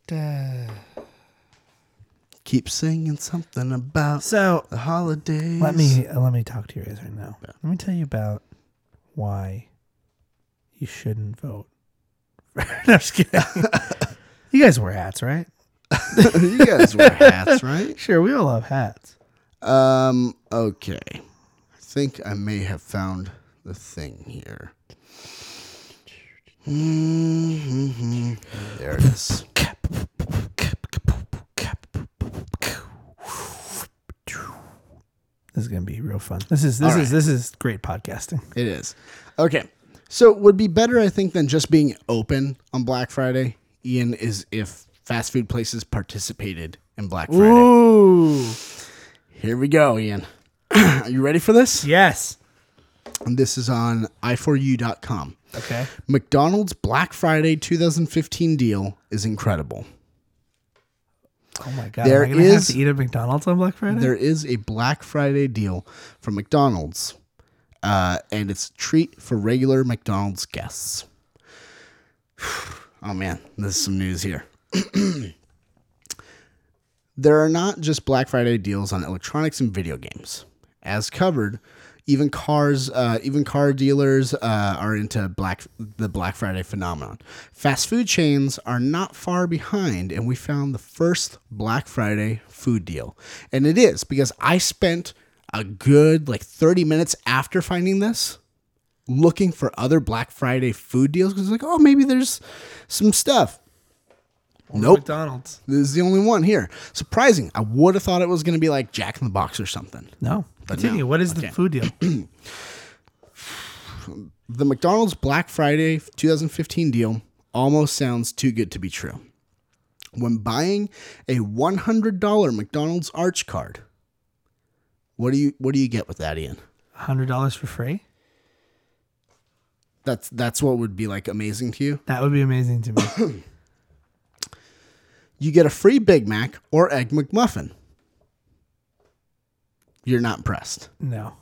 da. Keep singing something about so the holidays. Let me uh, let me talk to you guys right now. Yeah. Let me tell you about why you shouldn't vote. No, I'm just kidding. You guys wear hats, right? You guys wear hats, right? Sure, we all love hats. Um. Okay. I think I may have found the thing here. Mm-hmm. There it is. This is gonna be real fun. This is this all is right. This is great podcasting. It is. Okay. So it would be better, I think, than just being open on Black Friday, Ian, is if fast food places participated in Black Friday. Ooh. Here we go, Ian. Are you ready for this? Yes. And this is on i four u dot com. Okay. McDonald's Black Friday twenty fifteen deal is incredible. Oh, my God. There Am I going to have to eat at McDonald's on Black Friday? There is a Black Friday deal from McDonald's, uh, and it's a treat for regular McDonald's guests. Oh, man. This is some news here. There are not just Black Friday deals on electronics and video games. As covered, even cars, uh, even car dealers uh, are into Black the Black Friday phenomenon. Fast food chains are not far behind, and we found the first Black Friday food deal. And it is, because I spent a good like thirty minutes after finding this looking for other Black Friday food deals, because like, oh, maybe there's some stuff. Nope. McDonald's. This is the only one here. Surprising. I would have thought it was going to be like Jack in the Box or something. No. But continue. No. What is okay. the food deal? The McDonald's Black Friday twenty fifteen deal almost sounds too good to be true. When buying a one hundred dollars McDonald's Arch card, what do you what do you get with that, Ian? one hundred dollars for free? That's that's what would be like amazing to you? That would be amazing to me. You get a free Big Mac or Egg McMuffin. You're not impressed. No.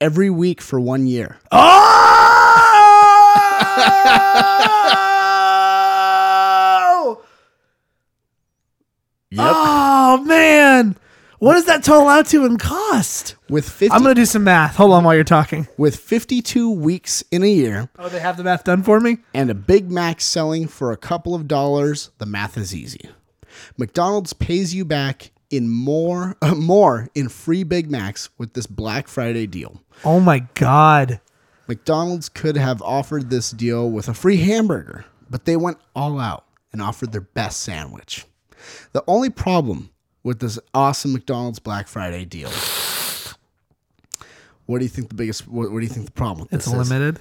Every week for one year. Oh! Yep. Oh, man. What does that total out to in cost? With fifty, I'm going to do some math. Hold on while you're talking. With fifty-two weeks in a year. Oh, they have the math done for me? And a Big Mac selling for a couple of dollars, the math is easy. McDonald's pays you back in more, uh, more in free Big Macs with this Black Friday deal. Oh, my God. McDonald's could have offered this deal with a free hamburger, but they went all out and offered their best sandwich. The only problem with this awesome McDonald's Black Friday deal. What do you think the biggest, what, what do you think the problem with this is? It's limited.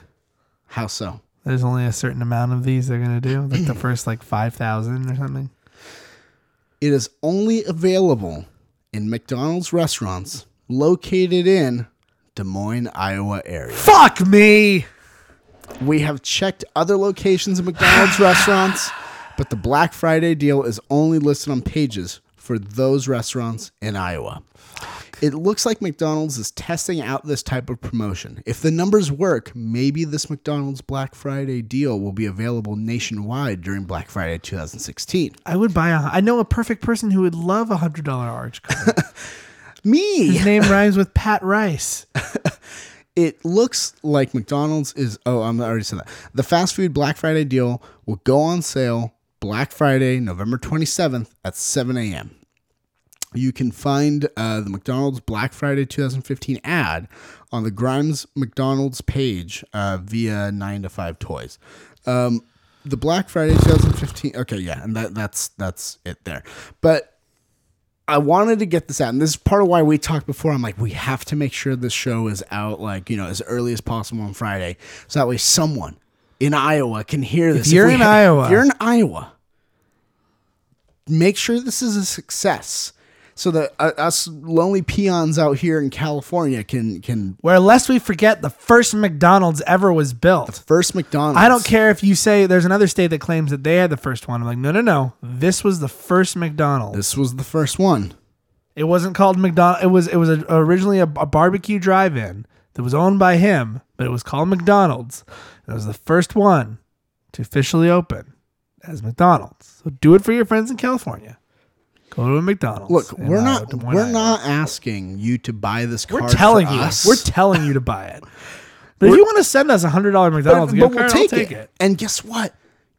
How so? There's only a certain amount of these they're going to do, like the first like five thousand or something. It is only available in McDonald's restaurants located in Des Moines, Iowa area. Fuck me! We have checked other locations of McDonald's restaurants, but the Black Friday deal is only listed on pages for those restaurants in Iowa. Fuck. It looks like McDonald's is testing out this type of promotion. If the numbers work, maybe this McDonald's Black Friday deal will be available nationwide during Black Friday two thousand sixteen. I would buy a... I know a perfect person who would love a one hundred dollars orange card. Me! His name rhymes with Pat Rice. It looks like McDonald's is... Oh, I'm already saying that. The fast food Black Friday deal will go on sale Black Friday, November twenty-seventh at seven a.m. You can find uh, the McDonald's Black Friday twenty fifteen ad on the Grimes McDonald's page uh, via nine to five Toys. Um, the Black Friday twenty fifteen... Okay, yeah, and that, that's that's it there. But I wanted to get this out, and this is part of why we talked before. I'm like, we have to make sure this show is out, like, you know, as early as possible on Friday, so that way someone in Iowa can hear this. If you're if in have, Iowa. If you're in Iowa, make sure this is a success so that uh, us lonely peons out here in California can... can Where, lest we forget, the first McDonald's ever was built. The first McDonald's. I don't care if you say there's another state that claims that they had the first one. I'm like, no, no, no. This was the first McDonald's. This was the first one. It wasn't called McDonald's. It was, it was a, originally a, a barbecue drive-in that was owned by him, but it was called McDonald's. It was the first one to officially open as McDonald's. So do it for your friends in California. Go to a McDonald's. Look, we're not Iowa, we're Iowa. not asking you to buy this card. We're telling for you. Us. We're telling you to buy it. But we're, if you want to send us a hundred dollar McDonald's, but, but we'll card, take, take it. it. And guess what?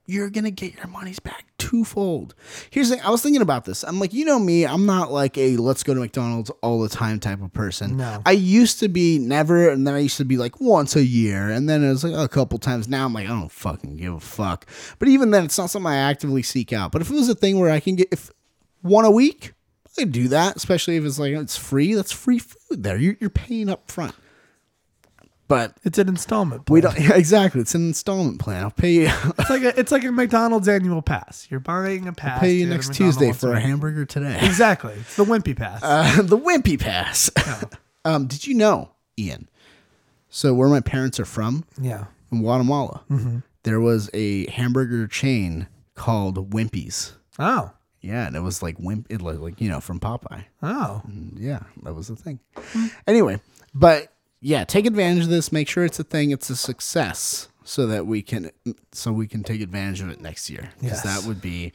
You're gonna get your monies back twofold. Here's the thing. I was thinking about this. I'm like, you know me. I'm not like a let's go to McDonald's all the time type of person. No. I used to be never, and then I used to be like once a year, and then it was like a couple times. Now I'm like, I don't fucking give a fuck. But even then, it's not something I actively seek out. But if it was a thing where I can get if one a week, I could do that. Especially if it's like it's free. That's free food there. You're, you're paying up front. But it's an installment plan. We don't yeah, exactly. It's an installment plan. I'll pay you. It's like a, it's like a McDonald's annual pass. You're buying a pass. I'll pay you next Tuesday for a hamburger today. Exactly. It's the Wimpy Pass. Uh, the Wimpy Pass. Oh. um, did you know, Ian? So where my parents are from? Yeah. In Guatemala, mm-hmm. There was a hamburger chain called Wimpy's. Oh. Yeah, and it was like Wimp, it was like you know from Popeye. Oh. And yeah, that was the thing. Mm. Anyway, but. Yeah, take advantage of this. Make sure it's a thing. It's a success, so that we can, so we can take advantage of it next year. Because yes. That would be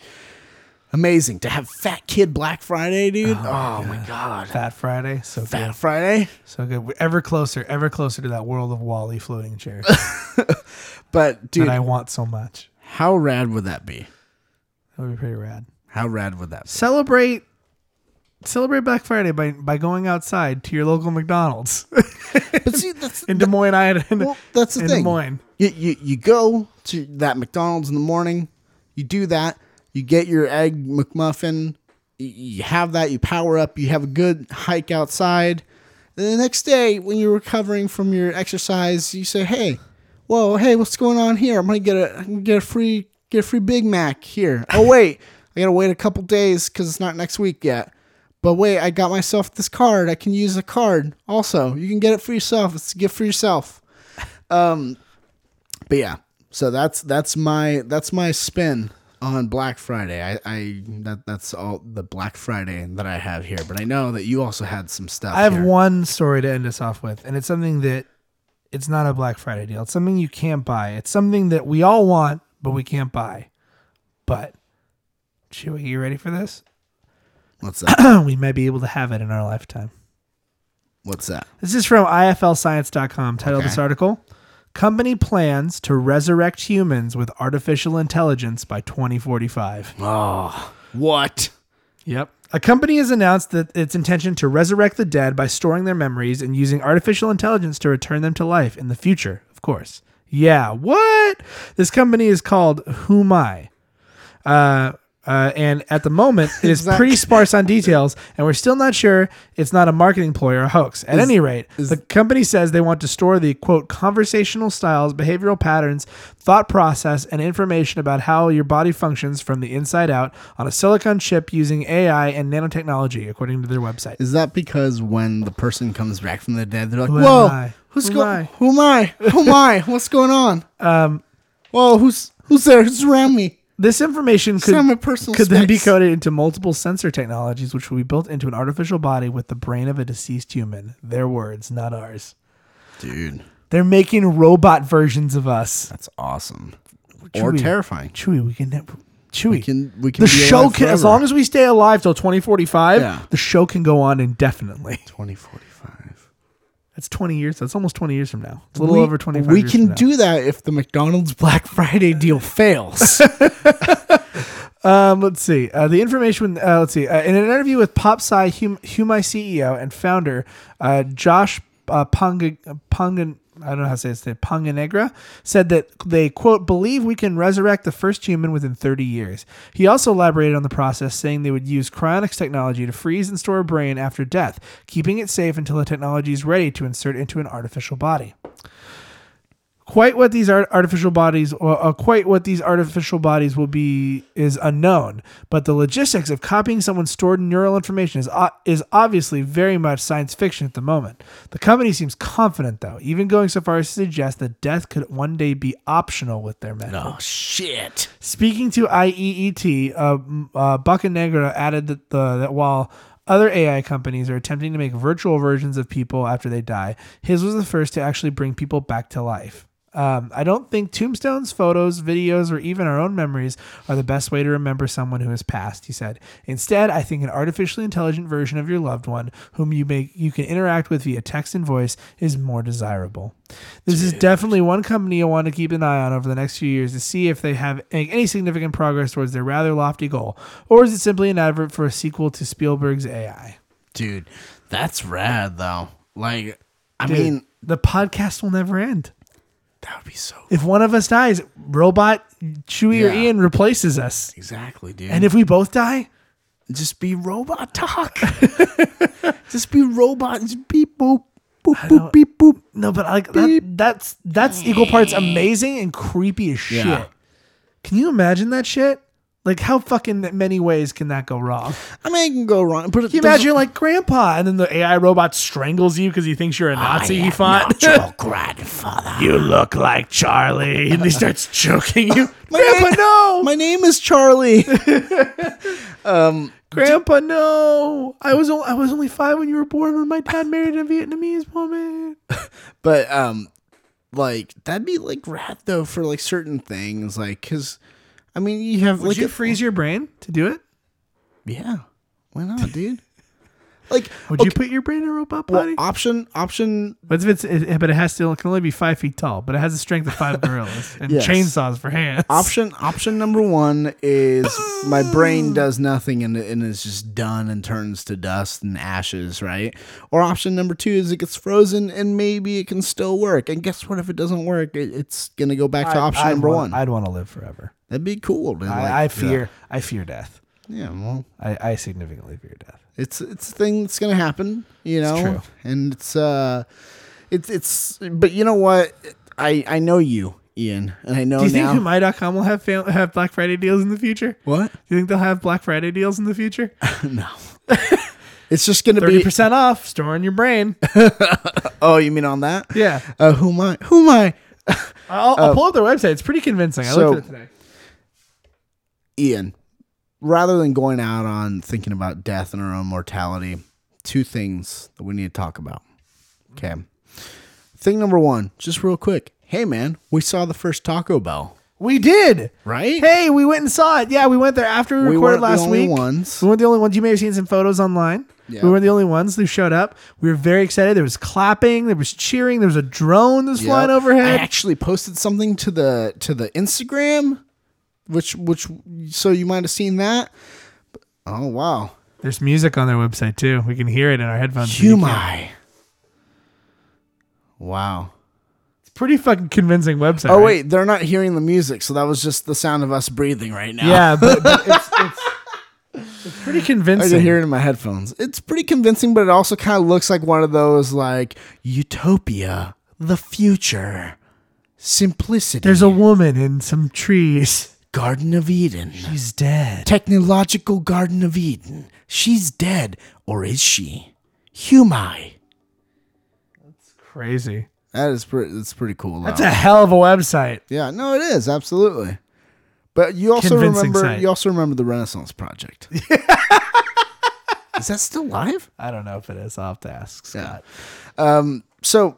amazing to have Fat Kid Black Friday, dude. Oh, oh my, God. my God, Fat Friday, so Fat good. Friday, so good. We're ever closer, ever closer to that world of WALL-E floating chairs. But dude, that I want so much. How rad would that be? That would be pretty rad. How rad would that be? Celebrate. Celebrate Black Friday by, by going outside to your local McDonald's. But see, that's, in Des Moines, Iowa. Well, that's the in thing. Des Moines. You, you, you go to that McDonald's in the morning. You do that. You get your Egg McMuffin. You have that. You power up. You have a good hike outside. Then the next day, when you're recovering from your exercise, you say, hey, whoa, hey, what's going on here? I'm going to get a free get a free Big Mac here. Oh, wait. I got to wait a couple days because it's not next week yet. But wait, I got myself this card. I can use a card. Also, you can get it for yourself. It's a gift for yourself. Um, but yeah, so that's that's my that's my spin on Black Friday. I, I that that's all the Black Friday that I have here. But I know that you also had some stuff. I have here. One story to end us off with, and it's something that it's not a Black Friday deal. It's something you can't buy. It's something that we all want, but we can't buy. But Chewy, you ready for this? What's that? We may be able to have it in our lifetime. What's that? This is from I F L science dot com. Title okay. of this article, Company Plans to Resurrect Humans with Artificial Intelligence by twenty forty-five. Oh, what? Yep. A company has announced that its intention to resurrect the dead by storing their memories and using artificial intelligence to return them to life in the future, of course. Yeah, what? This company is called Humai. Uh... Uh, and at the moment, it is, is that, pretty sparse on details, and we're still not sure it's not a marketing ploy or a hoax. At is, any rate, is, the company says they want to store the, quote, conversational styles, behavioral patterns, thought process, and information about how your body functions from the inside out on a silicon chip using A I and nanotechnology, according to their website. Is that because when the person comes back from the dead, they're like, who whoa, I? who's going? Who am I? Who am I? What's going on? Um, whoa, who's who's there? Who's around me? This information could, could then be coded into multiple sensor technologies, which will be built into an artificial body with the brain of a deceased human. Their words, not ours. Dude. They're making robot versions of us. That's awesome. Chewy, or terrifying. Chewy, we can never... Chewy. We can, we can the be show can, as long as we stay alive till twenty forty-five, yeah. the show can go on indefinitely. twenty forty-five. That's twenty years. That's almost twenty years from now. It's a little we, over twenty-five we years from now. We can do that if the McDonald's Black Friday deal fails. um, let's see. Uh, the information, uh, let's see. Uh, in an interview with PopSci Hum- Humai C E O and founder uh, Josh uh, Ponga, Ponga, I don't know how to say his name, Ponganegra, said that they, quote, believe we can resurrect the first human within thirty years. He also elaborated on the process, saying they would use cryonics technology to freeze and store a brain after death, keeping it safe until the technology is ready to insert into an artificial body. Quite what these artificial bodies, uh, quite what these artificial bodies will be is unknown, but the logistics of copying someone's stored neural information is uh, is obviously very much science fiction at the moment. The company seems confident, though, even going so far as to suggest that death could one day be optional with their method. Oh shit! Speaking to I E E T, uh, uh, Bucanegra added that the that while. Other A I companies are attempting to make virtual versions of people after they die, his was the first to actually bring people back to life. Um, I don't think tombstones, photos, videos, or even our own memories are the best way to remember someone who has passed, he said. Instead, I think an artificially intelligent version of your loved one, whom you may, you can interact with via text and voice, is more desirable. This Dude. is definitely one company you'll want to keep an eye on over the next few years to see if they have any significant progress towards their rather lofty goal, or is it simply an advert for a sequel to Spielberg's A I? Dude, that's rad, though. Like, I Dude, mean... the podcast will never end. That would be so cool. If one of us dies, robot Chewie yeah. or Ian replaces us. Exactly, dude. And if we both die, just be robot talk. Just be robot. Just beep, boop, boop, boop, beep, boop. No, but like that, that's that's equal parts amazing and creepy as shit. Yeah. Can you imagine that shit? Like, how fucking many ways can that go wrong? I mean, it can go wrong. But can you imagine you're like, Grandpa, and then the A I robot strangles you because he thinks you're a Nazi he fought? Your grandfather. You look like Charlie. And he starts choking you. Grandpa, name, no. My name is Charlie. um, Grandpa, d- no. I was, o- I was only five when you were born when my dad married a Vietnamese woman. But, um, like, that'd be, like, rad, though, for, like, certain things. Like, because... I mean, you have... Would like you a, freeze your brain to do it? Yeah. Why not, dude? Like, Would okay. you put your brain in a robot body? Well, option... option. But, if it's, it, but it has to... It can only be five feet tall, but it has the strength of five gorillas and yes. chainsaws for hands. Option option number one is my brain does nothing and, and is just done and turns to dust and ashes, right? Or option number two is it gets frozen and maybe it can still work. And guess what? If it doesn't work, it, it's going to go back I, to option I'd number want, one. I'd want to live forever. That'd be cool. I, like, I fear, yeah. I fear death. Yeah, well, I, I significantly fear death. It's it's a thing that's gonna happen, you know. It's true. And it's uh, it's it's. But you know what? I I know you, Ian, and I know. Do you now, think Humai dot com will have fam- have Black Friday deals in the future? What? Do you think they'll have Black Friday deals in the future? No. It's just gonna be thirty percent off. Storing your brain. Oh, you mean on that? Yeah. Uh, who am I? Who am I? I'll, I'll uh, pull up their website. It's pretty convincing. I so, looked at it today. Ian, rather than going out on thinking about death and our own mortality, two things that we need to talk about. Okay. Thing number one, just real quick. Hey, man, we saw the first Taco Bell. We did. Right? Hey, we went and saw it. Yeah, we went there after we, we recorded last week. We weren't the only ones. We weren't the only ones. You may have seen some photos online. Yeah. We weren't the only ones who showed up. We were very excited. There was clapping. There was cheering. There was a drone that was yep. flying overhead. I actually posted something to the to the Instagram, which which so you might have seen that. Oh, wow. There's music on their website, too. We can hear it in our headphones. Humai. Wow. Pretty fucking convincing website. Oh, wait, right? They're not hearing the music, so that was just the sound of us breathing right now. Yeah, but, but it's, it's, it's pretty convincing. I didn't hear it in my headphones. It's pretty convincing, but it also kind of looks like one of those, like, utopia, the future, simplicity. There's a woman in some trees. Garden of Eden. She's dead. Technological Garden of Eden. She's dead, or is she? Humai. That's crazy. That is pretty, that's pretty cool. Though. That's a hell of a website. Yeah, no, it is. Absolutely. But you also Convincing remember site. you also remember the Renaissance Project. Is that still live? I don't know if it is. I'll have to ask Scott. Yeah. Um, so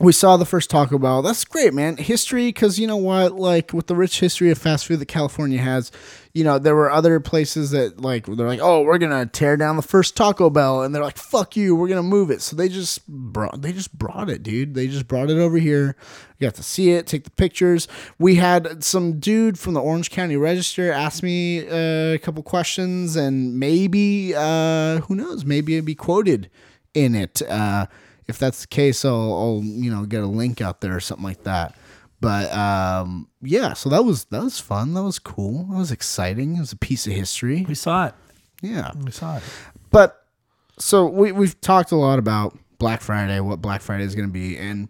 we saw the first Taco Bell. That's great, man. History, because you know what? Like, with the rich history of fast food that California has, you know, there were other places that, like, they're like, oh, we're going to tear down the first Taco Bell. And they're like, fuck you, we're going to move it. So they just brought, they just brought it, dude. They just brought it over here. You got to see it, take the pictures. We had some dude from the Orange County Register ask me uh, a couple questions. And maybe, uh, who knows, maybe it'd be quoted in it. Uh If that's the case, I'll, I'll, you know, get a link out there or something like that. But, um, yeah, so that was that was fun. That was cool. That was exciting. It was a piece of history. We saw it. Yeah. We saw it. But, so we, we've talked a lot about Black Friday, what Black Friday is going to be. And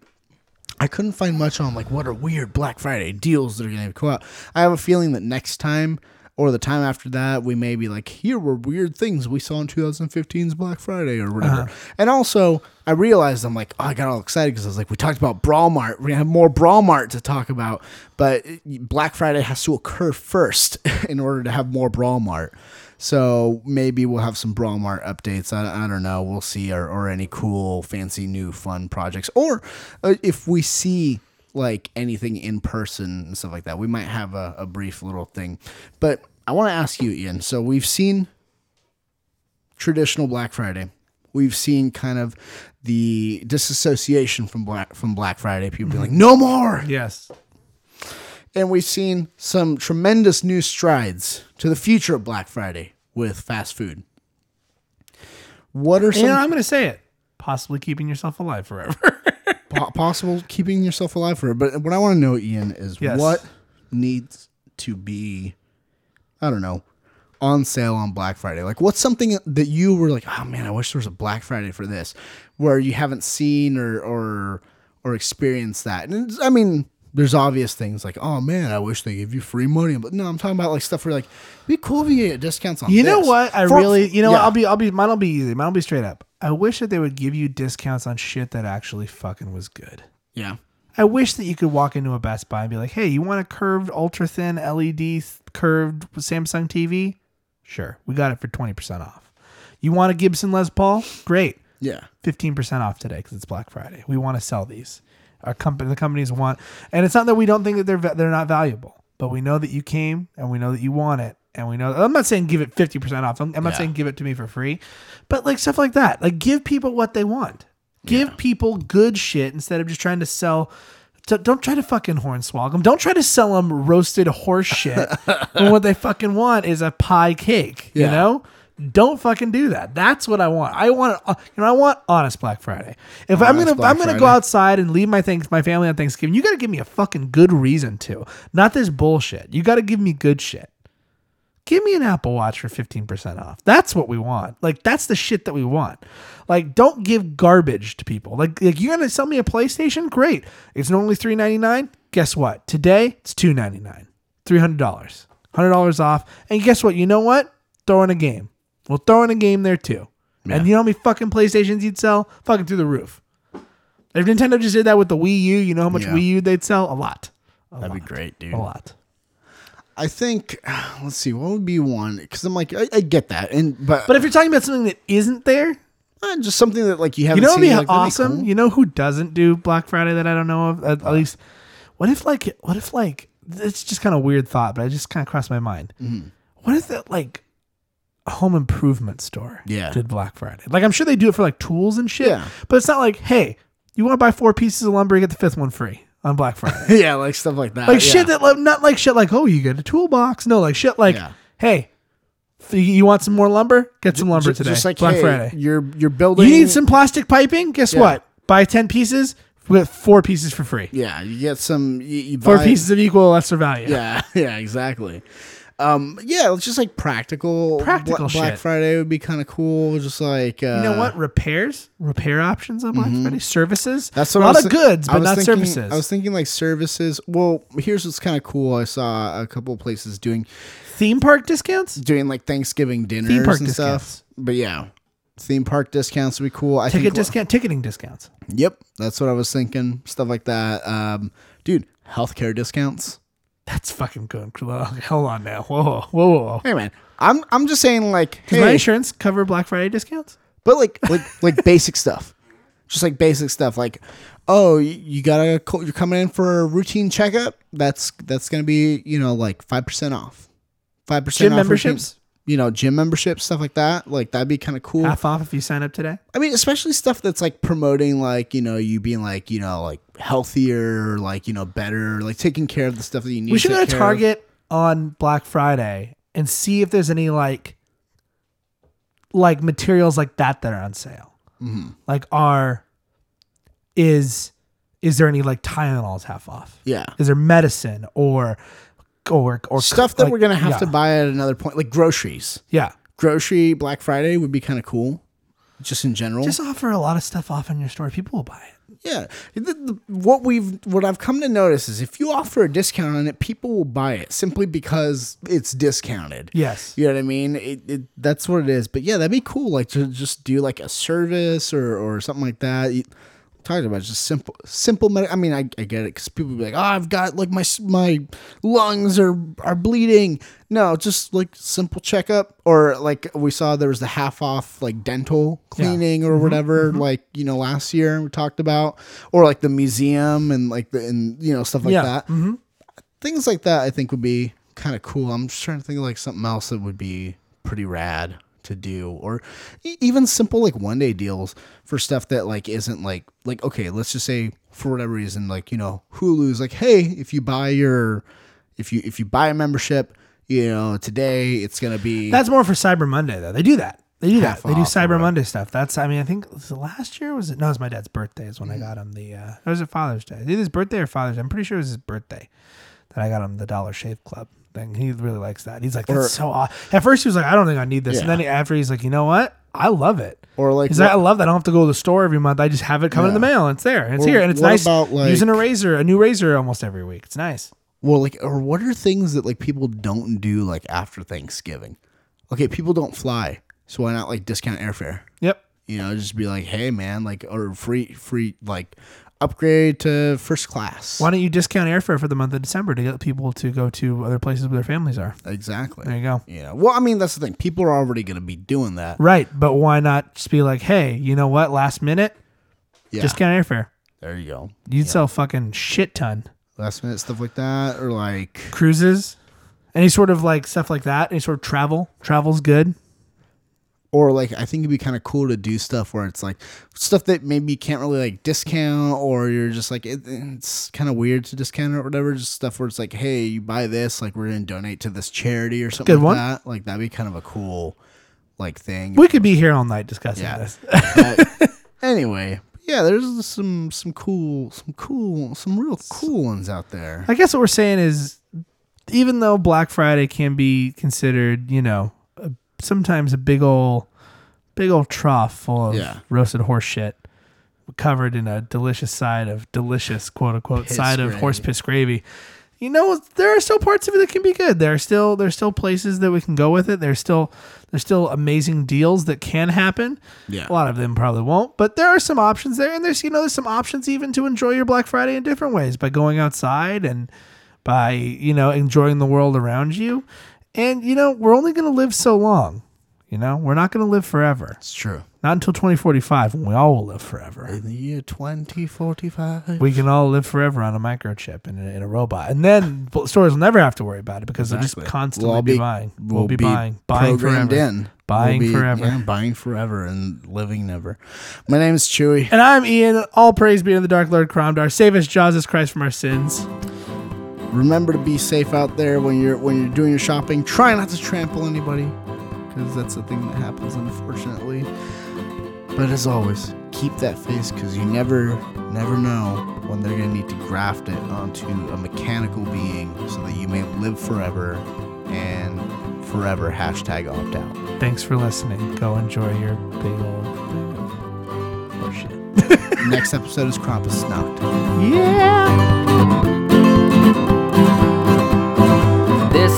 I couldn't find much on, like, what are weird Black Friday deals that are going to come out. I have a feeling that next time or the time after that, we may be like, here were weird things we saw in twenty fifteen's Black Friday or whatever. Uh-huh. And also, I realized, I'm like, oh, I got all excited because I was like, we talked about Brawl Mart. We're going to have more Brawl Mart to talk about. But Black Friday has to occur first in order to have more Brawl Mart. So maybe we'll have some Brawl Mart updates. I, I don't know. We'll see. Or, or any cool, fancy, new, fun projects. Or uh, if we see... like anything in person and stuff like that. We might have a, a brief little thing. But I want to ask you, Ian. So we've seen traditional Black Friday. We've seen kind of the disassociation from Black from Black Friday. People be like, no more. Yes. And we've seen some tremendous new strides to the future of Black Friday with fast food. What are some... You know, I'm going to say it. Possibly keeping yourself alive forever. Possible keeping yourself alive for it. But what I want to know, Ian, is yes. what needs to be, I don't know, on sale on Black Friday? Like, what's something that you were like, oh man, I wish there was a Black Friday for this, where you haven't seen or or or experienced that? And I mean, there's obvious things like, oh man, I wish they gave you free money. But no, I'm talking about like stuff where like, it'd be cool if you get discounts on. You this. know what? I for, really, you know, yeah. I'll be, I'll be, mine'll be easy. Mine'll be straight up. I wish that they would give you discounts on shit that actually fucking was good. Yeah. I wish that you could walk into a Best Buy and be like, hey, you want a curved, ultra-thin, L E D, curved Samsung T V? Sure. We got it for twenty percent off. You want a Gibson Les Paul? Great. Yeah. fifteen percent off today because it's Black Friday. We want to sell these. Our company, the companies want. And it's not that we don't think that they're they're not valuable, but we know that you came and we know that you want it. And we know, I'm not saying give it fifty percent off. I'm, I'm not yeah. saying give it to me for free, but like stuff like that, like give people what they want, give yeah. people good shit instead of just trying to sell. To, don't try to fucking hornswoggle them. Don't try to sell them roasted horse shit. When what they fucking want is a pie cake, yeah. you know? Don't fucking do that. That's what I want. I want, you know, I want honest Black Friday. If honest I'm gonna, Black I'm gonna Friday. go outside and leave my things, my family on Thanksgiving. You got to give me a fucking good reason to, not this bullshit. You got to give me good shit. Give me an Apple Watch for fifteen percent off. That's what we want. Like, that's the shit that we want. Like, don't give garbage to people. Like, like you're going to sell me a PlayStation? Great. It's normally three ninety-nine. Guess what? Today, it's two ninety-nine. three hundred dollars. one hundred dollars off. And guess what? You know what? Throw in a game. We'll throw in a game there, too. Yeah. And you know how many fucking PlayStations you'd sell? Fucking through the roof. If Nintendo just did that with the Wii U, you know how much yeah. Wii U they'd sell? A lot. A That'd lot. be great, dude. A lot. I think, let's see, what would be one? Because I'm like, I, I get that, and but but if you're talking about something that isn't there, eh, just something that like you haven't. You know, seen, be like, awesome. Be cool. You know who doesn't do Black Friday that I don't know of? At, at least, what if like, what if like it's just kind of a weird thought, but it just kind of crossed my mind. Mm-hmm. What is that, like, home improvement store yeah. did Black Friday? Like, I'm sure they do it for, like, tools and shit, yeah. but it's not like, hey, you want to buy four pieces of lumber, you get the fifth one free on Black Friday. yeah, like, stuff like that. Like, yeah. shit that, like, not like shit like, oh, you get a toolbox. No, like, shit like, yeah. hey, you want some more lumber? Get some lumber just, today. Just like, Black hey, Friday. You're, you're building. You need some plastic piping? Guess yeah. what? Buy ten pieces. We got four pieces for free. Yeah, you get some. You, you four buy, pieces of equal lesser value. Yeah, yeah, exactly. Um, yeah, it's just like practical. Practical Bla- Black shit. Friday would be kind of cool. Just like uh, you know what, repairs, repair options on Black mm-hmm. Friday, services. That's what a lot I was, of goods, but not thinking, services. I was thinking like services. Well, here's what's kind of cool. I saw a couple of places doing theme park discounts, doing like Thanksgiving dinners theme park and discounts. Stuff. But yeah. Theme park discounts would be cool. I Ticket think, discount, ticketing discounts. Yep, that's what I was thinking. Stuff like that, um, dude. Healthcare discounts. That's fucking good. Hold on now. Whoa, whoa, whoa, whoa. Hey man, I'm I'm just saying like, does hey, my insurance cover Black Friday discounts? But like, like, like basic stuff. Just like basic stuff. Like, oh, you gotta you're coming in for a routine checkup. That's that's gonna be you know like five percent off. Five percent off memberships. Routine. You know, gym membership, stuff like that. Like, that'd be kind of cool. Half off if you sign up today. I mean, especially stuff that's, like, promoting, like, you know, you being, like, you know, like, healthier, like, you know, better, like, taking care of the stuff that you need. We should go to Target on Black Friday and see if there's any, like, like, materials like that that are on sale. Mm-hmm. Like, are, is, is there any, like, Tylenols half off? Yeah. Is there medicine or... Or, or stuff that like, we're gonna have yeah. to buy at another point, like groceries. Yeah, grocery Black Friday would be kind of cool, just in general. Just offer a lot of stuff off in your store. People will buy it. Yeah, the, the, what we've what I've come to notice is if you offer a discount on it, people will buy it simply because it's discounted. Yes, you know what I mean. It, it that's what it is. But yeah, that'd be cool. Like to just do like a service or or something like that. You, talking about just simple simple med- I mean I, I get it because people be like, oh, I've got like my my lungs are are bleeding. No, just like simple checkup, or like we saw there was the half off like dental cleaning yeah. or mm-hmm, whatever mm-hmm. like you know last year we talked about, or like the museum and like the and you know stuff like yeah. that mm-hmm. things like that I think would be kind of cool. I'm just trying to think of like something else that would be pretty rad to do, or even simple like one day deals for stuff that like isn't like like okay let's just say for whatever reason like you know Hulu's like, hey, if you buy your if you if you buy a membership you know today it's gonna be that's more for Cyber Monday though. They do that they do that they do Cyber Monday stuff. That's I mean I think last year was it no it was my dad's birthday is when mm-hmm. I got him the uh it was a Father's Day either his birthday or Father's Day. I'm pretty sure it was his birthday that I got him the Dollar Shave Club thing. He really likes that. He's like, that's or, so awesome. At first he was like, I don't think I need this. Yeah. And then after he's like, you know what? I love it. Or like, he's like, I love that. I don't have to go to the store every month. I just have it coming yeah. in the mail. And it's there. And it's or, here. And it's nice about, like, using a razor, a new razor almost every week. It's nice. Well, like, or what are things that like people don't do like after Thanksgiving? Okay. People don't fly. So why not like discount airfare? Yep. You know, just be like, hey man, like, or free, free, like, upgrade to first class. Why don't you discount airfare for the month of December to get people to go to other places where their families are? Exactly. There you go. Yeah. Well, I mean, that's the thing. People are already going to be doing that. Right. But why not just be like, hey, you know what? Last minute, yeah. discount airfare. There you go. You'd yeah. sell fucking shit ton. Last minute stuff like that, or like cruises, any sort of like stuff like that, any sort of travel. Travel's good. Or like, I think it'd be kind of cool to do stuff where it's like stuff that maybe you can't really like discount, or you're just like, it, it's kind of weird to discount it or whatever. Just stuff where it's like, hey, you buy this, like we're going to donate to this charity or something Good like one. That. Like that'd be kind of a cool like thing. We could be here all night discussing yeah. this. But anyway. Yeah. There's some, some cool, some cool, some real cool ones out there. I guess what we're saying is even though Black Friday can be considered, you know, sometimes a big old, big old trough full of yeah. roasted horse shit covered in a delicious side of delicious, quote unquote, piss side gravy. Of horse piss gravy. You know, there are still parts of it that can be good. There are still, there's still places that we can go with it. There's still, there's still amazing deals that can happen. Yeah. A lot of them probably won't, but there are some options there. And there's, you know, there's some options even to enjoy your Black Friday in different ways by going outside and by, you know, enjoying the world around you. And, you know, we're only going to live so long. You know, we're not going to live forever. It's true. Not until twenty forty-five, when we all will live forever. In the year twenty forty-five. We can all live forever on a microchip and in, in a robot. And then stores will never have to worry about it because exactly. they'll just constantly we'll be, be buying. We'll, we'll be, be buying. Buying programmed forever. In. Buying we'll be, forever. Yeah, buying forever and living never. My name is Chewy. And I'm Ian. All praise be to the Dark Lord Cromdar. Save us, Jesus Christ, from our sins. Remember to be safe out there when you're when you're doing your shopping. Try not to trample anybody because that's the thing that happens, unfortunately. But as always, keep that face because you never, never know when they're going to need to graft it onto a mechanical being so that you may live forever and forever hashtag opt out. Thanks for listening. Go enjoy your big old bag of horseshit. Next episode is Crop is Snocked. Yeah! This is